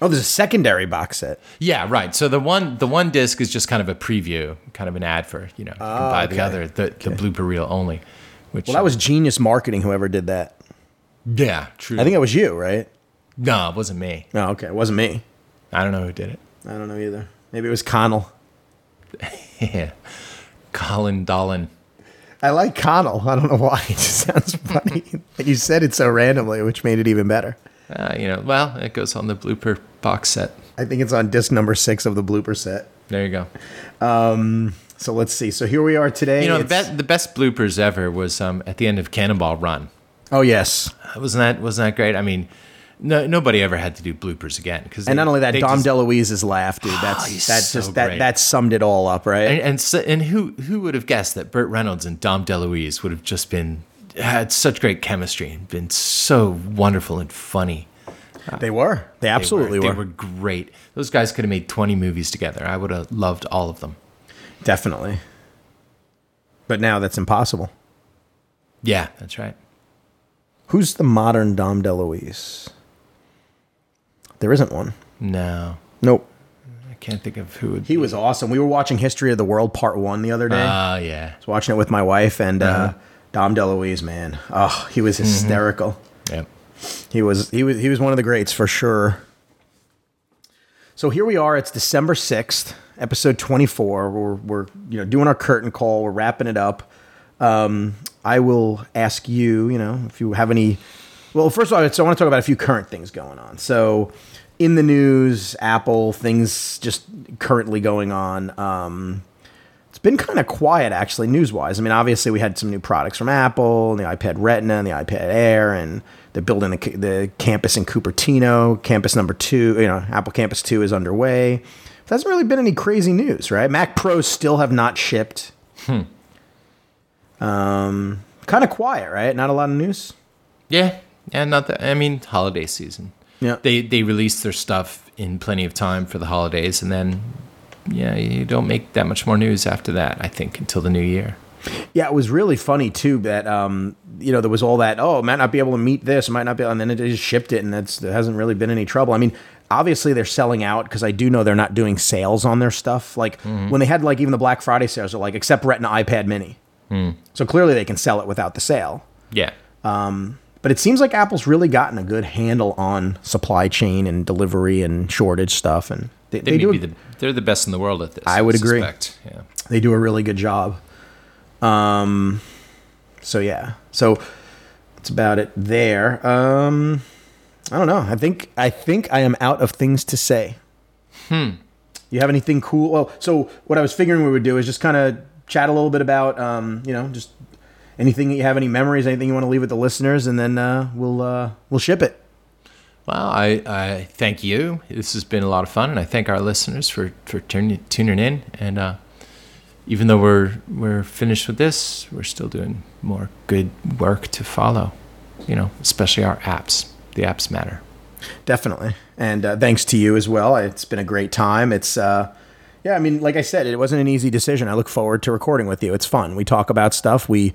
Oh, there's a secondary box set. Yeah, right. So the one the one disc is just kind of a preview, kind of an ad for, you know, you oh, can buy okay. the other, the, okay. the blooper reel only. Which, well, that was genius marketing, whoever did that. Yeah, true. I think it was you, right? No, it wasn't me. Oh, okay. It wasn't me. I don't know who did it. I don't know either. Maybe it was Connell. yeah. Colin Donald. I like Connell. I don't know why. It just sounds funny. But you said it so randomly, which made it even better. Uh, you know, well, it goes on the blooper box set. I think it's on disc number six of the blooper set. There you go. Um, so let's see. So here we are today. You know, the best, the best bloopers ever was um, at the end of Cannonball Run. Oh yes, uh, wasn't that wasn't that great? I mean, no, nobody ever had to do bloopers again. They, and not only that, Dom just, DeLuise's laugh, dude. That's oh, that so just that, that summed it all up, right? And and, so, and who who would have guessed that Burt Reynolds and Dom DeLuise would have just been had such great chemistry and been so wonderful and funny. They were. They absolutely they were. They were great. Those guys could have made twenty movies together. I would have loved all of them. Definitely. But now that's impossible. Yeah, that's right. Who's the modern Dom DeLuise? There isn't one. No. Nope. I can't think of who would He be. Was awesome. We were watching History of the World Part one the other day. Oh, uh, yeah. I was watching it with my wife and mm-hmm. uh, Dom DeLuise, man. Oh, he was hysterical. Mm-hmm. Yep. He was, he was, he was one of the greats for sure. So here we are. It's December sixth, episode twenty-four. We're, we're you know, doing our curtain call. We're wrapping it up. Um, I will ask you, you know, if you have any... Well, first of all, so I want to talk about a few current things going on. So in the news, Apple, things just currently going on. Um, it's been kind of quiet, actually, news-wise. I mean, obviously, we had some new products from Apple, and the iPad Retina, and the iPad Air, and they're building the, the campus in Cupertino. Campus number two, you know, Apple Campus two is underway. But there hasn't really been any crazy news, right? Mac Pros still have not shipped. Hmm. Um, kind of quiet, right? Not a lot of news? Yeah. Yeah, not that. I mean, holiday season. Yeah, they they release their stuff in plenty of time for the holidays, and then yeah, you don't make that much more news after that. I think until the new year. Yeah, it was really funny too that um you know there was all that oh might not be able to meet this, might not be, and then it just shipped it, and that's there hasn't really been any trouble. I mean, obviously they're selling out because I do know they're not doing sales on their stuff. Like mm-hmm. when they had like even the Black Friday sales, are like except Retina iPad Mini. Mm. So clearly they can sell it without the sale. Yeah. Um, but it seems like Apple's really gotten a good handle on supply chain and delivery and shortage stuff. And they, they, they do. A, be the, they're the best in the world at this. I would agree. Yeah. They do a really good job. Um, so yeah. So that's about it there. Um, I don't know. I think I think I am out of things to say. Hmm. You have anything cool? Well, so what I was figuring we would do is just kind of chat a little bit about, um, you know, just anything that you have, any memories, anything you want to leave with the listeners, and then uh, we'll uh, we'll ship it. Well, I, I thank you. This has been a lot of fun, and I thank our listeners for for turn, tuning in. And uh, even though we're we're finished with this, we're still doing more good work to follow. You know, especially our apps. The apps matter. Definitely. And uh, thanks to you as well. It's been a great time. It's, uh, yeah, I mean, like I said, it wasn't an easy decision. I look forward to recording with you. It's fun. We talk about stuff. We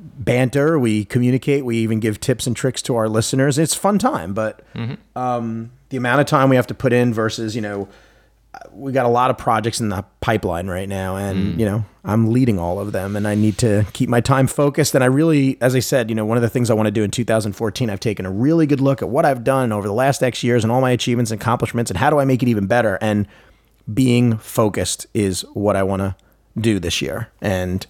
banter. We communicate. We even give tips and tricks to our listeners. It's a fun time. But mm-hmm. um, the amount of time we have to put in versus, you know, we got a lot of projects in the pipeline right now. And, mm. you know, I'm leading all of them. And I need to keep my time focused. And I really, as I said, you know, one of the things I want to do in two thousand fourteen, I've taken a really good look at what I've done over the last X years and all my achievements and accomplishments and how do I make it even better. And being focused is what I want to do this year. And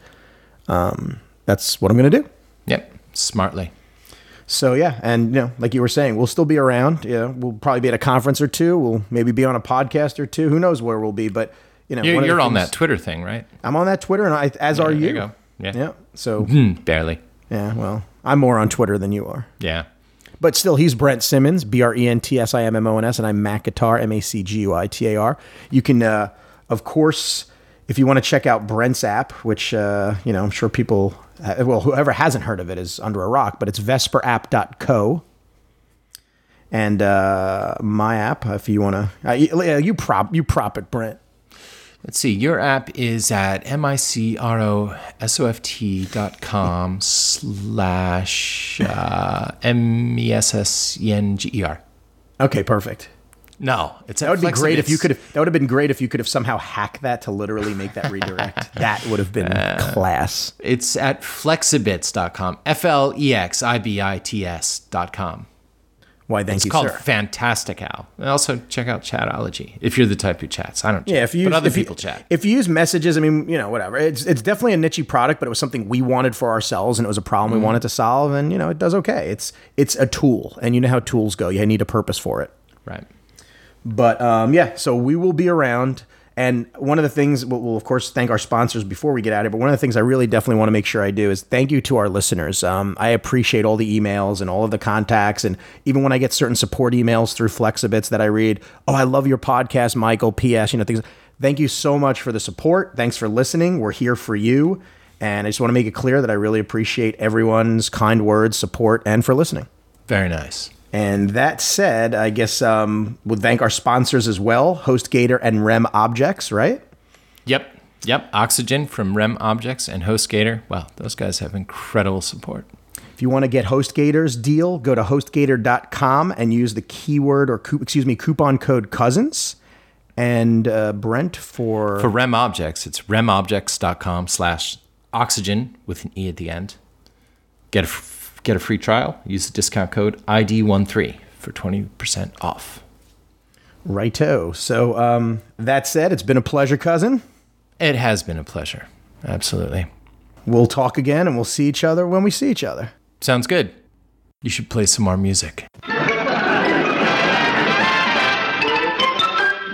um, that's what I'm going to do. Yep. Smartly. So, yeah, and, you know, like you were saying, we'll still be around. Yeah, we'll probably be at a conference or two. We'll maybe be on a podcast or two. Who knows where we'll be, but, you know. You're, you're on that Twitter thing, right? I'm on that Twitter, and I, as yeah, are you. There you go. Yeah. Yeah, so. Mm, barely. Yeah, well, I'm more on Twitter than you are. Yeah. But still, he's Brent Simmons, B R E N T S I M M O N S, and I'm Macitar, M A C G U I T A R. You can, uh, of course, if you want to check out Brent's app, which, uh, you know, I'm sure people... well, whoever hasn't heard of it is under a rock, but it's vesper app dot co. And uh, my app, if you want to... Uh, you, you, prop, you prop it, Brent. Let's see. Your app is at microsoft dot com slash M E S S E N G E R. Okay, perfect. No, it's that would be great if you could have, that would have been great if you could have somehow hacked that to literally make that redirect. That would have been uh, class. It's at flexibits dot com, F L E X I B I T S dot com. Why, thank it's you, sir. It's called Fantastic Al. And also check out Chatology if you're the type who chats. I don't chat, yeah, if you use, but other if people you, chat. If you use messages, I mean, you know, whatever. It's it's definitely a niche product, but it was something we wanted for ourselves, and it was a problem mm-hmm. we wanted to solve, and, you know, it does okay. It's It's a tool, and you know how tools go. You need a purpose for it. Right. But, um, yeah, so we will be around. And one of the things, we'll, we'll, of course, thank our sponsors before we get out of here. But one of the things I really definitely want to make sure I do is thank you to our listeners. Um, I appreciate all the emails and all of the contacts. And even when I get certain support emails through Flexibits that I read, oh, I love your podcast, Michael, P S, you know, things. Thank you so much for the support. Thanks for listening. We're here for you. And I just want to make it clear that I really appreciate everyone's kind words, support, and for listening. Very nice. And that said, I guess um, we'll thank our sponsors as well, HostGator and RemObjects, right? Yep. Yep. Oxygène from RemObjects and HostGator. Wow, those guys have incredible support. If you want to get HostGator's deal, go to host gator dot com and use the keyword or, excuse me, coupon code Cousins. And uh, Brent, for... For RemObjects, it's remobjects.com slash Oxygène with an E at the end. Get a... F- Get a free trial. Use the discount code I D one three for twenty percent off. Righto. So um, that said, it's been a pleasure, cousin. It has been a pleasure. Absolutely. We'll talk again and we'll see each other when we see each other. Sounds good. You should play some more music.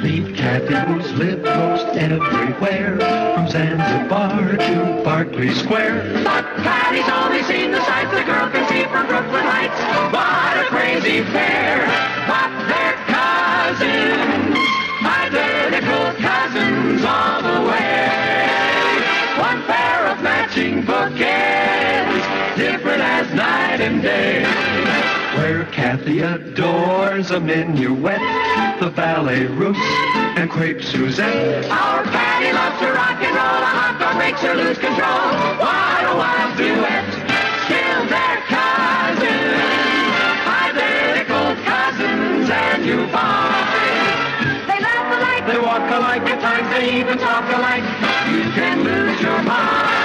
Leave cabins, live most everywhere, from Zanzibar to Berkeley Square. But Patty's only seen the sights the girl can see from Brooklyn Heights. What a crazy pair! But they're cousins, identical cousins all the way. One pair of matching bouquets, different as night and day. Where Kathy adores a minuet, the ballet russe, and crepe Suzette. Our Patty loves to rock and roll, a hot dog makes her lose control. What a wild duet, still they're cousins, identical cousins, and you find they laugh alike, they walk alike, at times they even talk alike. You can lose your mind.